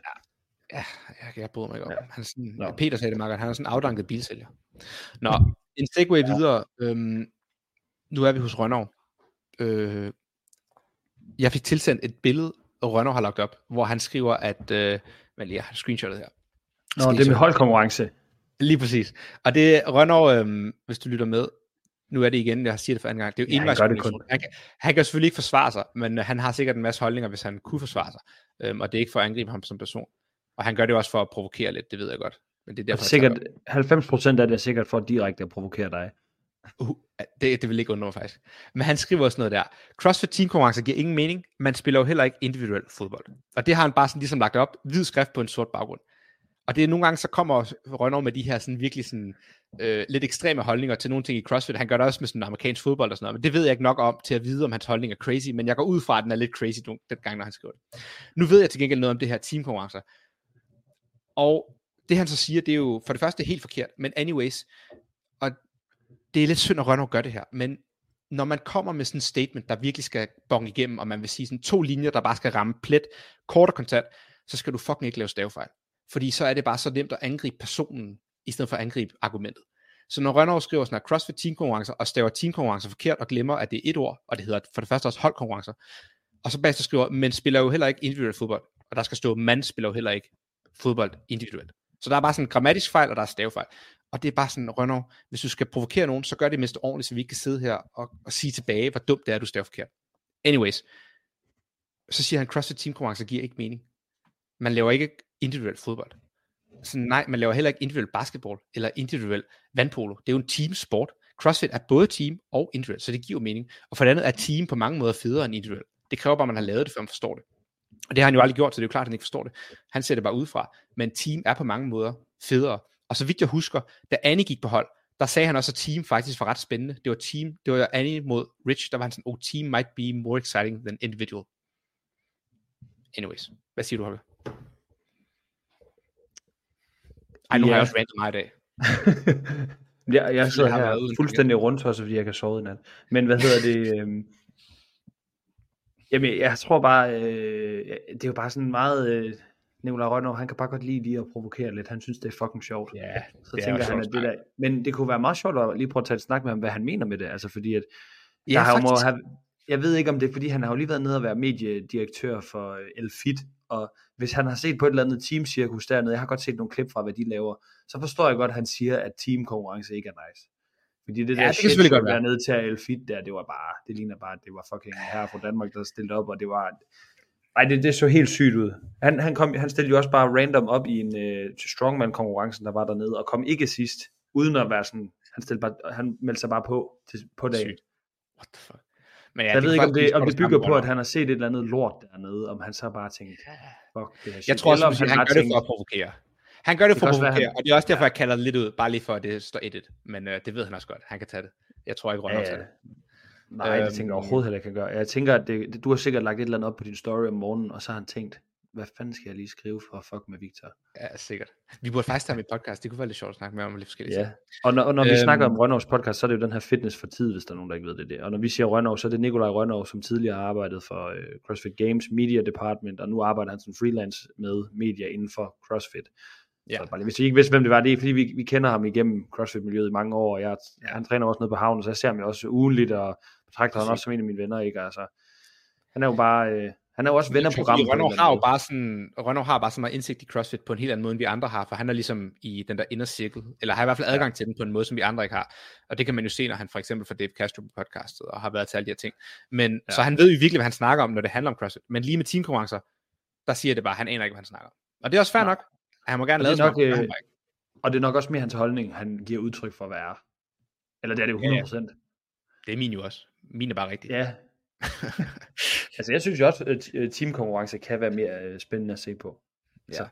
Jeg bryder mig ikke om. Han sådan, Peter sagde det meget, han er sådan en afdanket bilsælger. Nå, en segway videre. Nu er vi hos Rønnow. Jeg fik tilsendt et billede, Rønnow har lagt op, hvor han skriver, at hvad lige har screenshotet her. Nå, det er med holdkonkurrence. Lige præcis. Og det er Rønnow, hvis du lytter med, nu er det igen, jeg siger det for anden gang, det er jo envejskommunikation. Han kan selvfølgelig ikke forsvare sig, men han har sikkert en masse holdninger, hvis han kunne forsvare sig. Og det er ikke for at angribe ham som person. Og han gør det også for at provokere lidt, det ved jeg godt. Men det er derfor, sikkert, 90% af det er sikkert for direkte at provokere dig. Det vil ikke undre mig faktisk. Men han skriver også noget der. CrossFit teamkonkurrencer giver ingen mening, man spiller jo heller ikke individuel fodbold. Og det har han bare sådan ligesom lagt op, hvid skrift på en sort baggrund. Og det er nogle gange, så kommer Rønnow med de her sådan virkelig sådan, lidt ekstreme holdninger til nogle ting i CrossFit. Han gør det også med sådan amerikansk fodbold og sådan noget, men det ved jeg ikke nok om til at vide, om hans holdning er crazy, men jeg går ud fra, at den er lidt crazy den gang, når han skriver det. Nu ved jeg til gengæld noget om det her teamkonkurrencer. Og det han så siger, det er jo for det første helt forkert, men anyways, og det er lidt synd at Rønnow gør det her, men når man kommer med sådan et statement, der virkelig skal bonge igennem, og man vil sige sådan to linjer, der bare skal ramme plet, kort og kontant, så skal du fucking ikke lave stavefejl. Fordi så er det bare så nemt at angribe personen, i stedet for at angribe argumentet. Så når Rønnow skriver sådan her CrossFit teamkonkurrencer, og staver teamkonkurrencer forkert, og glemmer, at det er et ord, og det hedder for det første også holdkonkurrencer, og så bagefter skriver, men spiller jo heller ikke individuelt fodbold, og der skal stå, man spiller jo heller ikke fodbold individuelt. Så der er bare sådan en grammatisk fejl, og der er stavefejl. Og det er bare sådan, Rønnow, hvis du skal provokere nogen, så gør det mest ordentligt, så vi ikke kan sidde her og sige tilbage, hvor dumt det er, du staver forkert. Anyways, så siger han, CrossFit teamkonkurrencer giver ikke mening. Man laver ikke individuel fodbold. Så nej, man laver heller ikke individuel basketball, eller individuel vandpolo. Det er jo en teamsport. CrossFit er både team og individuel, så det giver mening. Og for det andet er team på mange måder federe end individuel. Det kræver bare, at man har lavet det, før man forstår det. Og det har han jo aldrig gjort, så det er jo klart, at han ikke forstår det. Han ser det bare udefra. Men team er på mange måder federe. Og så vidt jeg husker, da Annie gik på hold, der sagde han også, at team faktisk var ret spændende. Det var jo Annie mod Rich. Der var han sådan, team might be more exciting than individual. Anyways, hvad siger du, Holger? Ej, nu har jeg også rantet mig i dag. Jeg sidder her fuldstændig rundt også, fordi jeg kan sove i nat. Men hvad hedder det? Jamen, jeg tror bare, det er jo bare sådan meget, Nikolaj Rønnow, han kan bare godt lide at provokere lidt. Han synes, det er fucking sjovt. Ja, så det tænker han, at det der. Men det kunne være meget sjovt at lige prøve at tage et snak med ham, hvad han mener med det. Altså fordi, at jeg ved ikke om det er, fordi han har jo lige været nede og være mediedirektør for Elfit. Og hvis han har set på et eller andet teamcirkus dernede, jeg har godt set nogle klip fra, hvad de laver, så forstår jeg godt, at han siger, at teamkonkurrence ikke er nice. Fordi det der shit, der var nede til Elfit der, det var bare, det ligner bare, det var fucking herre fra Danmark, der stillede op, og det var, ej, det så helt sygt ud. Han stillede jo også bare random op i en strongman-konkurrencen, der var dernede, og kom ikke sidst, uden at være sådan, han meldte sig bare på dagen. Sygt. What the fuck? Men ja, jeg ved ikke, om det bygger på, at han har set et eller andet lort dernede, om han så bare tænker, fuck det her shit. Jeg tror også, at han gør det for at provokere. Han gør det for at provokere, og det er også derfor, jeg kalder det lidt ud, bare lige for, at det står edit. Men det ved han også godt, han kan tage det. Jeg tror ikke, Rønnow tager det. Nej, det tænker jeg overhovedet heller ikke, jeg kan gøre. Jeg tænker, at du har sikkert lagt et eller andet op på din story om morgenen, og så har han tænkt, hvad fanden skal jeg lige skrive for at fuck med Victor? Ja, sikkert. Vi burde faktisk tage med podcast, det kunne være lidt sjovt at snakke med om lidt forskellige ting. Og når vi snakker om Rønnows podcast, så er det jo den her Fitness for tid, hvis der er nogen, der ikke ved det der. Og når vi siger Rønnow, så er det Nikolaj Rønnow, som tidligere har arbejdet for CrossFit Games Media Department, og nu arbejder han som freelance med medier inden for CrossFit. Ja. Så bare lige, hvis I ikke vidste, hvem det var, det er fordi vi kender ham igennem CrossFit-miljøet i mange år, og han træner også nede på havnen, så jeg ser ham jo også ugenligt, og betragter ham også som en af mine venner, ikke? Altså, han er jo bare... Han er jo også venner på programmet. Rønnow har bare så meget indsigt i CrossFit på en helt anden måde, end vi andre har, for han er ligesom i den der inner circle, eller har i hvert fald adgang til den på en måde, som vi andre ikke har. Og det kan man jo se, når han for eksempel får Dave Castro på podcastet, og har været til alle de her ting. Men, så han ved jo virkelig, hvad han snakker om, når det handler om CrossFit. Men lige med teamkonkurrencer, der siger det bare, han aner ikke, hvad han snakker om. Og det er også fair nok. Han må gerne lade sig nok. Og det er nok også mere hans holdning, han giver udtryk for at være. Eller det er det jo 100%. Det er min jo også. Min er bare rigtigt. Ja. Altså jeg synes jo også, at teamkonkurrence kan være mere spændende at se på. Ja.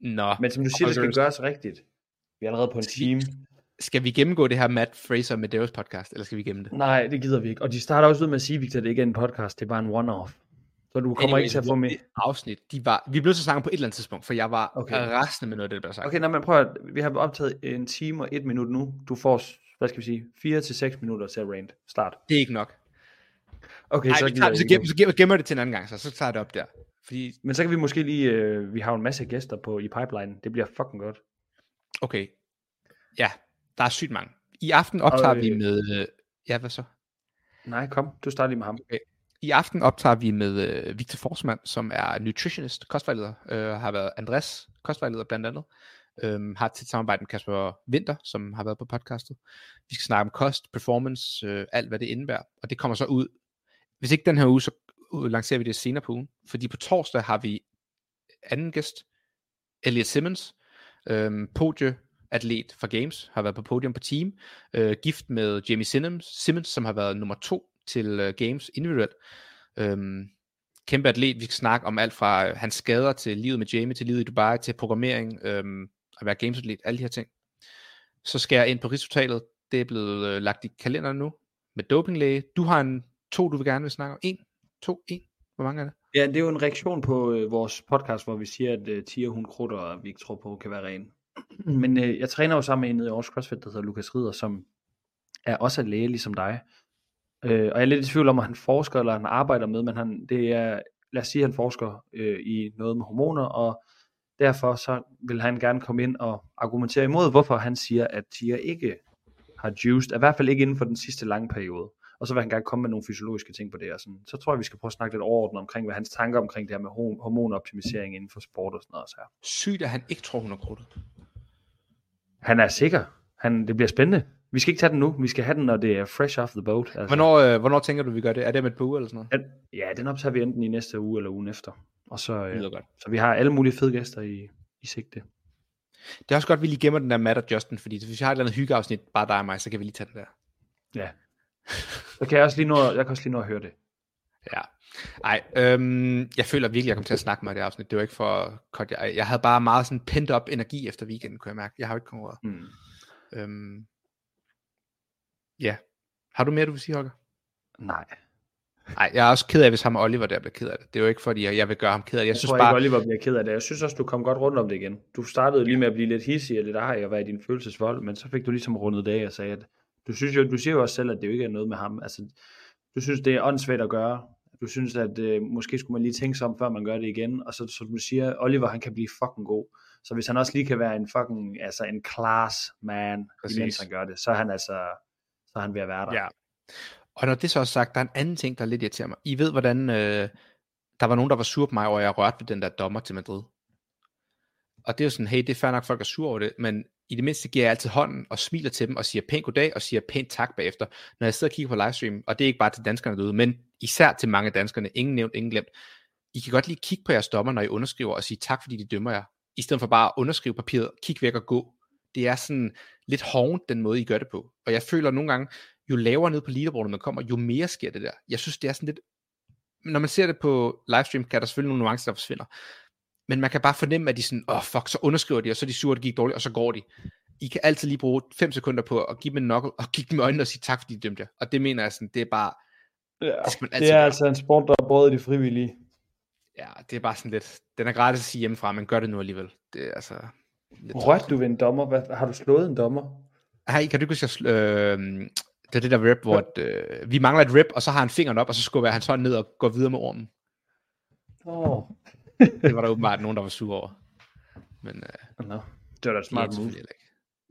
Nå. Men som du siger, det skal gøres rigtigt. Vi er allerede på en time. Skal vi gennemgå det her Mat Fraser og Medeiros podcast, eller skal vi gemme det? Nej, det gider vi ikke. Og de starter også ud med at sige, Victor, det ikke er en podcast, det er bare en one-off. Så du kommer ikke til at få med afsnit. Vi blev så snakket på et eller andet tidspunkt, for jeg var rasende med noget af det, der blev sagt. Okay, men prøv at vi har optaget en time og 1 minut nu. Du får, hvad skal vi sige, 4 til 6 minutter til at rant. Start. Det er ikke nok. Okay, så gemmer det til en anden gang, så tager det op der. Fordi... Men så kan vi måske lige, vi har en masse gæster på i pipeline, det bliver fucking godt. Okay, ja, der er sygt mange. I aften optager vi med, hvad så? Nej, kom, du starter lige med ham. Okay. I aften optager vi med Victor Forsman, som er nutritionist, kostvejleder, har været Andres kostvejleder blandt andet. Har til samarbejde med Kasper Winter, som har været på podcastet. Vi skal snakke om kost, performance, alt hvad det indebærer, og det kommer så ud. Hvis ikke den her uge, så lancerer vi det senere på ugen, fordi på torsdag har vi anden gæst, Elliot Simmons, podieatlet for Games, har været på podium på team, gift med Jamie Simmons, som har været nummer 2 til Games individuelt. Kæmpe atlet, vi skal snakke om alt fra hans skader til livet med Jamie, til livet i Dubai, til programmering, at være gamesatlet, alle de her ting. Så skal jeg ind på resultatet, det er blevet lagt i kalenderen nu, med dopinglæge. Du har en 2, du vil gerne vil snakke om. 1, 2, 1. Hvor mange er det? Ja, det er jo en reaktion på vores podcast, hvor vi siger, at Tia, hun krutter, og vi ikke tror på, kan være ren. Men jeg træner jo sammen med en nede i Aarhus CrossFit, der hedder Lukas Ridder, som er også en læge, ligesom dig. Og jeg er lidt i tvivl om, at han forsker, eller han arbejder med, men lad os sige, at han forsker i noget med hormoner, og derfor så vil han gerne komme ind og argumentere imod, hvorfor han siger, at Tia ikke har juiced, i hvert fald ikke inden for den sidste lange periode. Og så vil han gerne komme med nogle fysiologiske ting på det. Og sådan. Så tror jeg, vi skal prøve at snakke lidt overordnet omkring, hvad hans tanker omkring det her med hormonoptimisering inden for sport og sådan noget. Så her. Sygt, at han ikke tror, hun er krudtet. Han er sikker. Det bliver spændende. Vi skal ikke tage den nu. Vi skal have den, når det er fresh off the boat. Altså. Hvornår tænker du, vi gør det? Er det med et par uger eller sådan noget? Den optager vi enten i næste uge eller ugen efter. Og så vi har alle mulige fede gæster i sigte. Det er også godt, at vi lige gemmer den der Matt og Justin, fordi hvis vi har et eller andet hyggeafsnit, bare dig og mig, så kan vi lige tage den der. Ja. Så kan jeg også lige nå, at høre det. Ja. Ej, jeg føler virkelig, at jeg kom til at snakke med det afsnit. Det var ikke for kort. Jeg havde bare meget sådan pent op energi efter weekenden, kunne jeg mærke. Jeg har jo ikke konkurreret. Ja. Har du mere, du vil sige, Holger? Nej. Nej, jeg er også ked af, hvis ham og Oliver der bliver ked af det. Det er jo ikke, fordi jeg vil gøre ham ked af det. Jeg tror ikke, Oliver bliver ked af det. Jeg synes også, du kom godt rundt om det igen. Du startede lige med at blive lidt hissig og lidt arg og være i din følelsesvold, men så fik du ligesom rundet det af og sagde, at du siger jo også selv, at det jo ikke er noget med ham. Altså, du synes, det er åndssvagt at gøre. Du synes, at måske skulle man lige tænke sig om, før man gør det igen. Og så du siger, Oliver, han kan blive fucking god. Så hvis han også lige kan være en fucking, altså en class man, imens han gør det, så er han altså, ved at være der. Ja. Og når det så er sagt, der er en anden ting, der lidt irriterer mig. I ved, hvordan der var nogen, der var sur på mig, og jeg rørte ved den der dommer til Madrid. Og det er jo sådan, hey, det er fair nok, folk er sure over det, men i det mindste giver jeg altid hånden og smiler til dem og siger pænt goddag og siger pænt tak bagefter, når jeg sidder og kigger på livestream. Og det er ikke bare til danskerne derude, men især til mange danskerne. Ingen nævnt, ingen glemt. I kan godt lige kigge på jeres dommer, når I underskriver, og sige tak, fordi de dømmer jer. I stedet for bare at underskrive papiret, kigge væk og gå. Det er sådan lidt hårdt den måde, I gør det på. Og jeg føler nogle gange, jo lavere ned på leaderboardet man kommer, jo mere sker det der. Jeg synes, det er sådan lidt... Når man ser det på livestream, kan der selvfølgelig nogle nuancer, der forsvinder. Men man kan bare fornemme, at de sådan, fuck, så underskriver de, og så er de sure, det gik dårligt, og så går de. I kan altid lige bruge 5 sekunder på at give dem en knuckle, og kigge dem i øjnene og sige tak, fordi de dømte jer. Og det mener jeg sådan, det er bare... Det er altså en sport, der er både de frivillige. Ja, det er bare sådan lidt... Den er gratis at sige hjemmefra, men gør det nu alligevel. Det er altså... Rørte du ved en dommer? Har du slået en dommer? Nej, kan du ikke huske, det er det der rip, hvor vi mangler et rip, og så har han fingeren op, og så skubber han hånden ned og går videre med ormen. Det var der åbenbart nogen, der var sure over. Men det var da et smart move.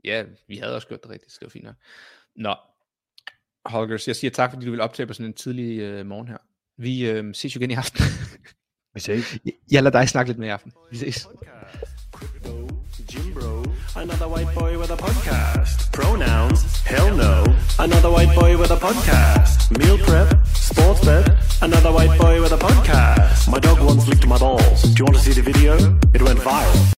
Ja, vi havde også gjort det rigtigt, det var fint nok. Nå, Holger, jeg siger tak, fordi du ville optage på sådan en tidlig morgen her. Vi ses jo igen i aften. Vi ses. Jeg lader dig snakke lidt mere i aften. Vi ses. Gym bro, another white boy with a podcast. Pronouns, hell no. Another white boy with a podcast. Meal prep, sports bet. Another white boy with a podcast. My dog once licked my balls. Do you want to see the video? It went viral.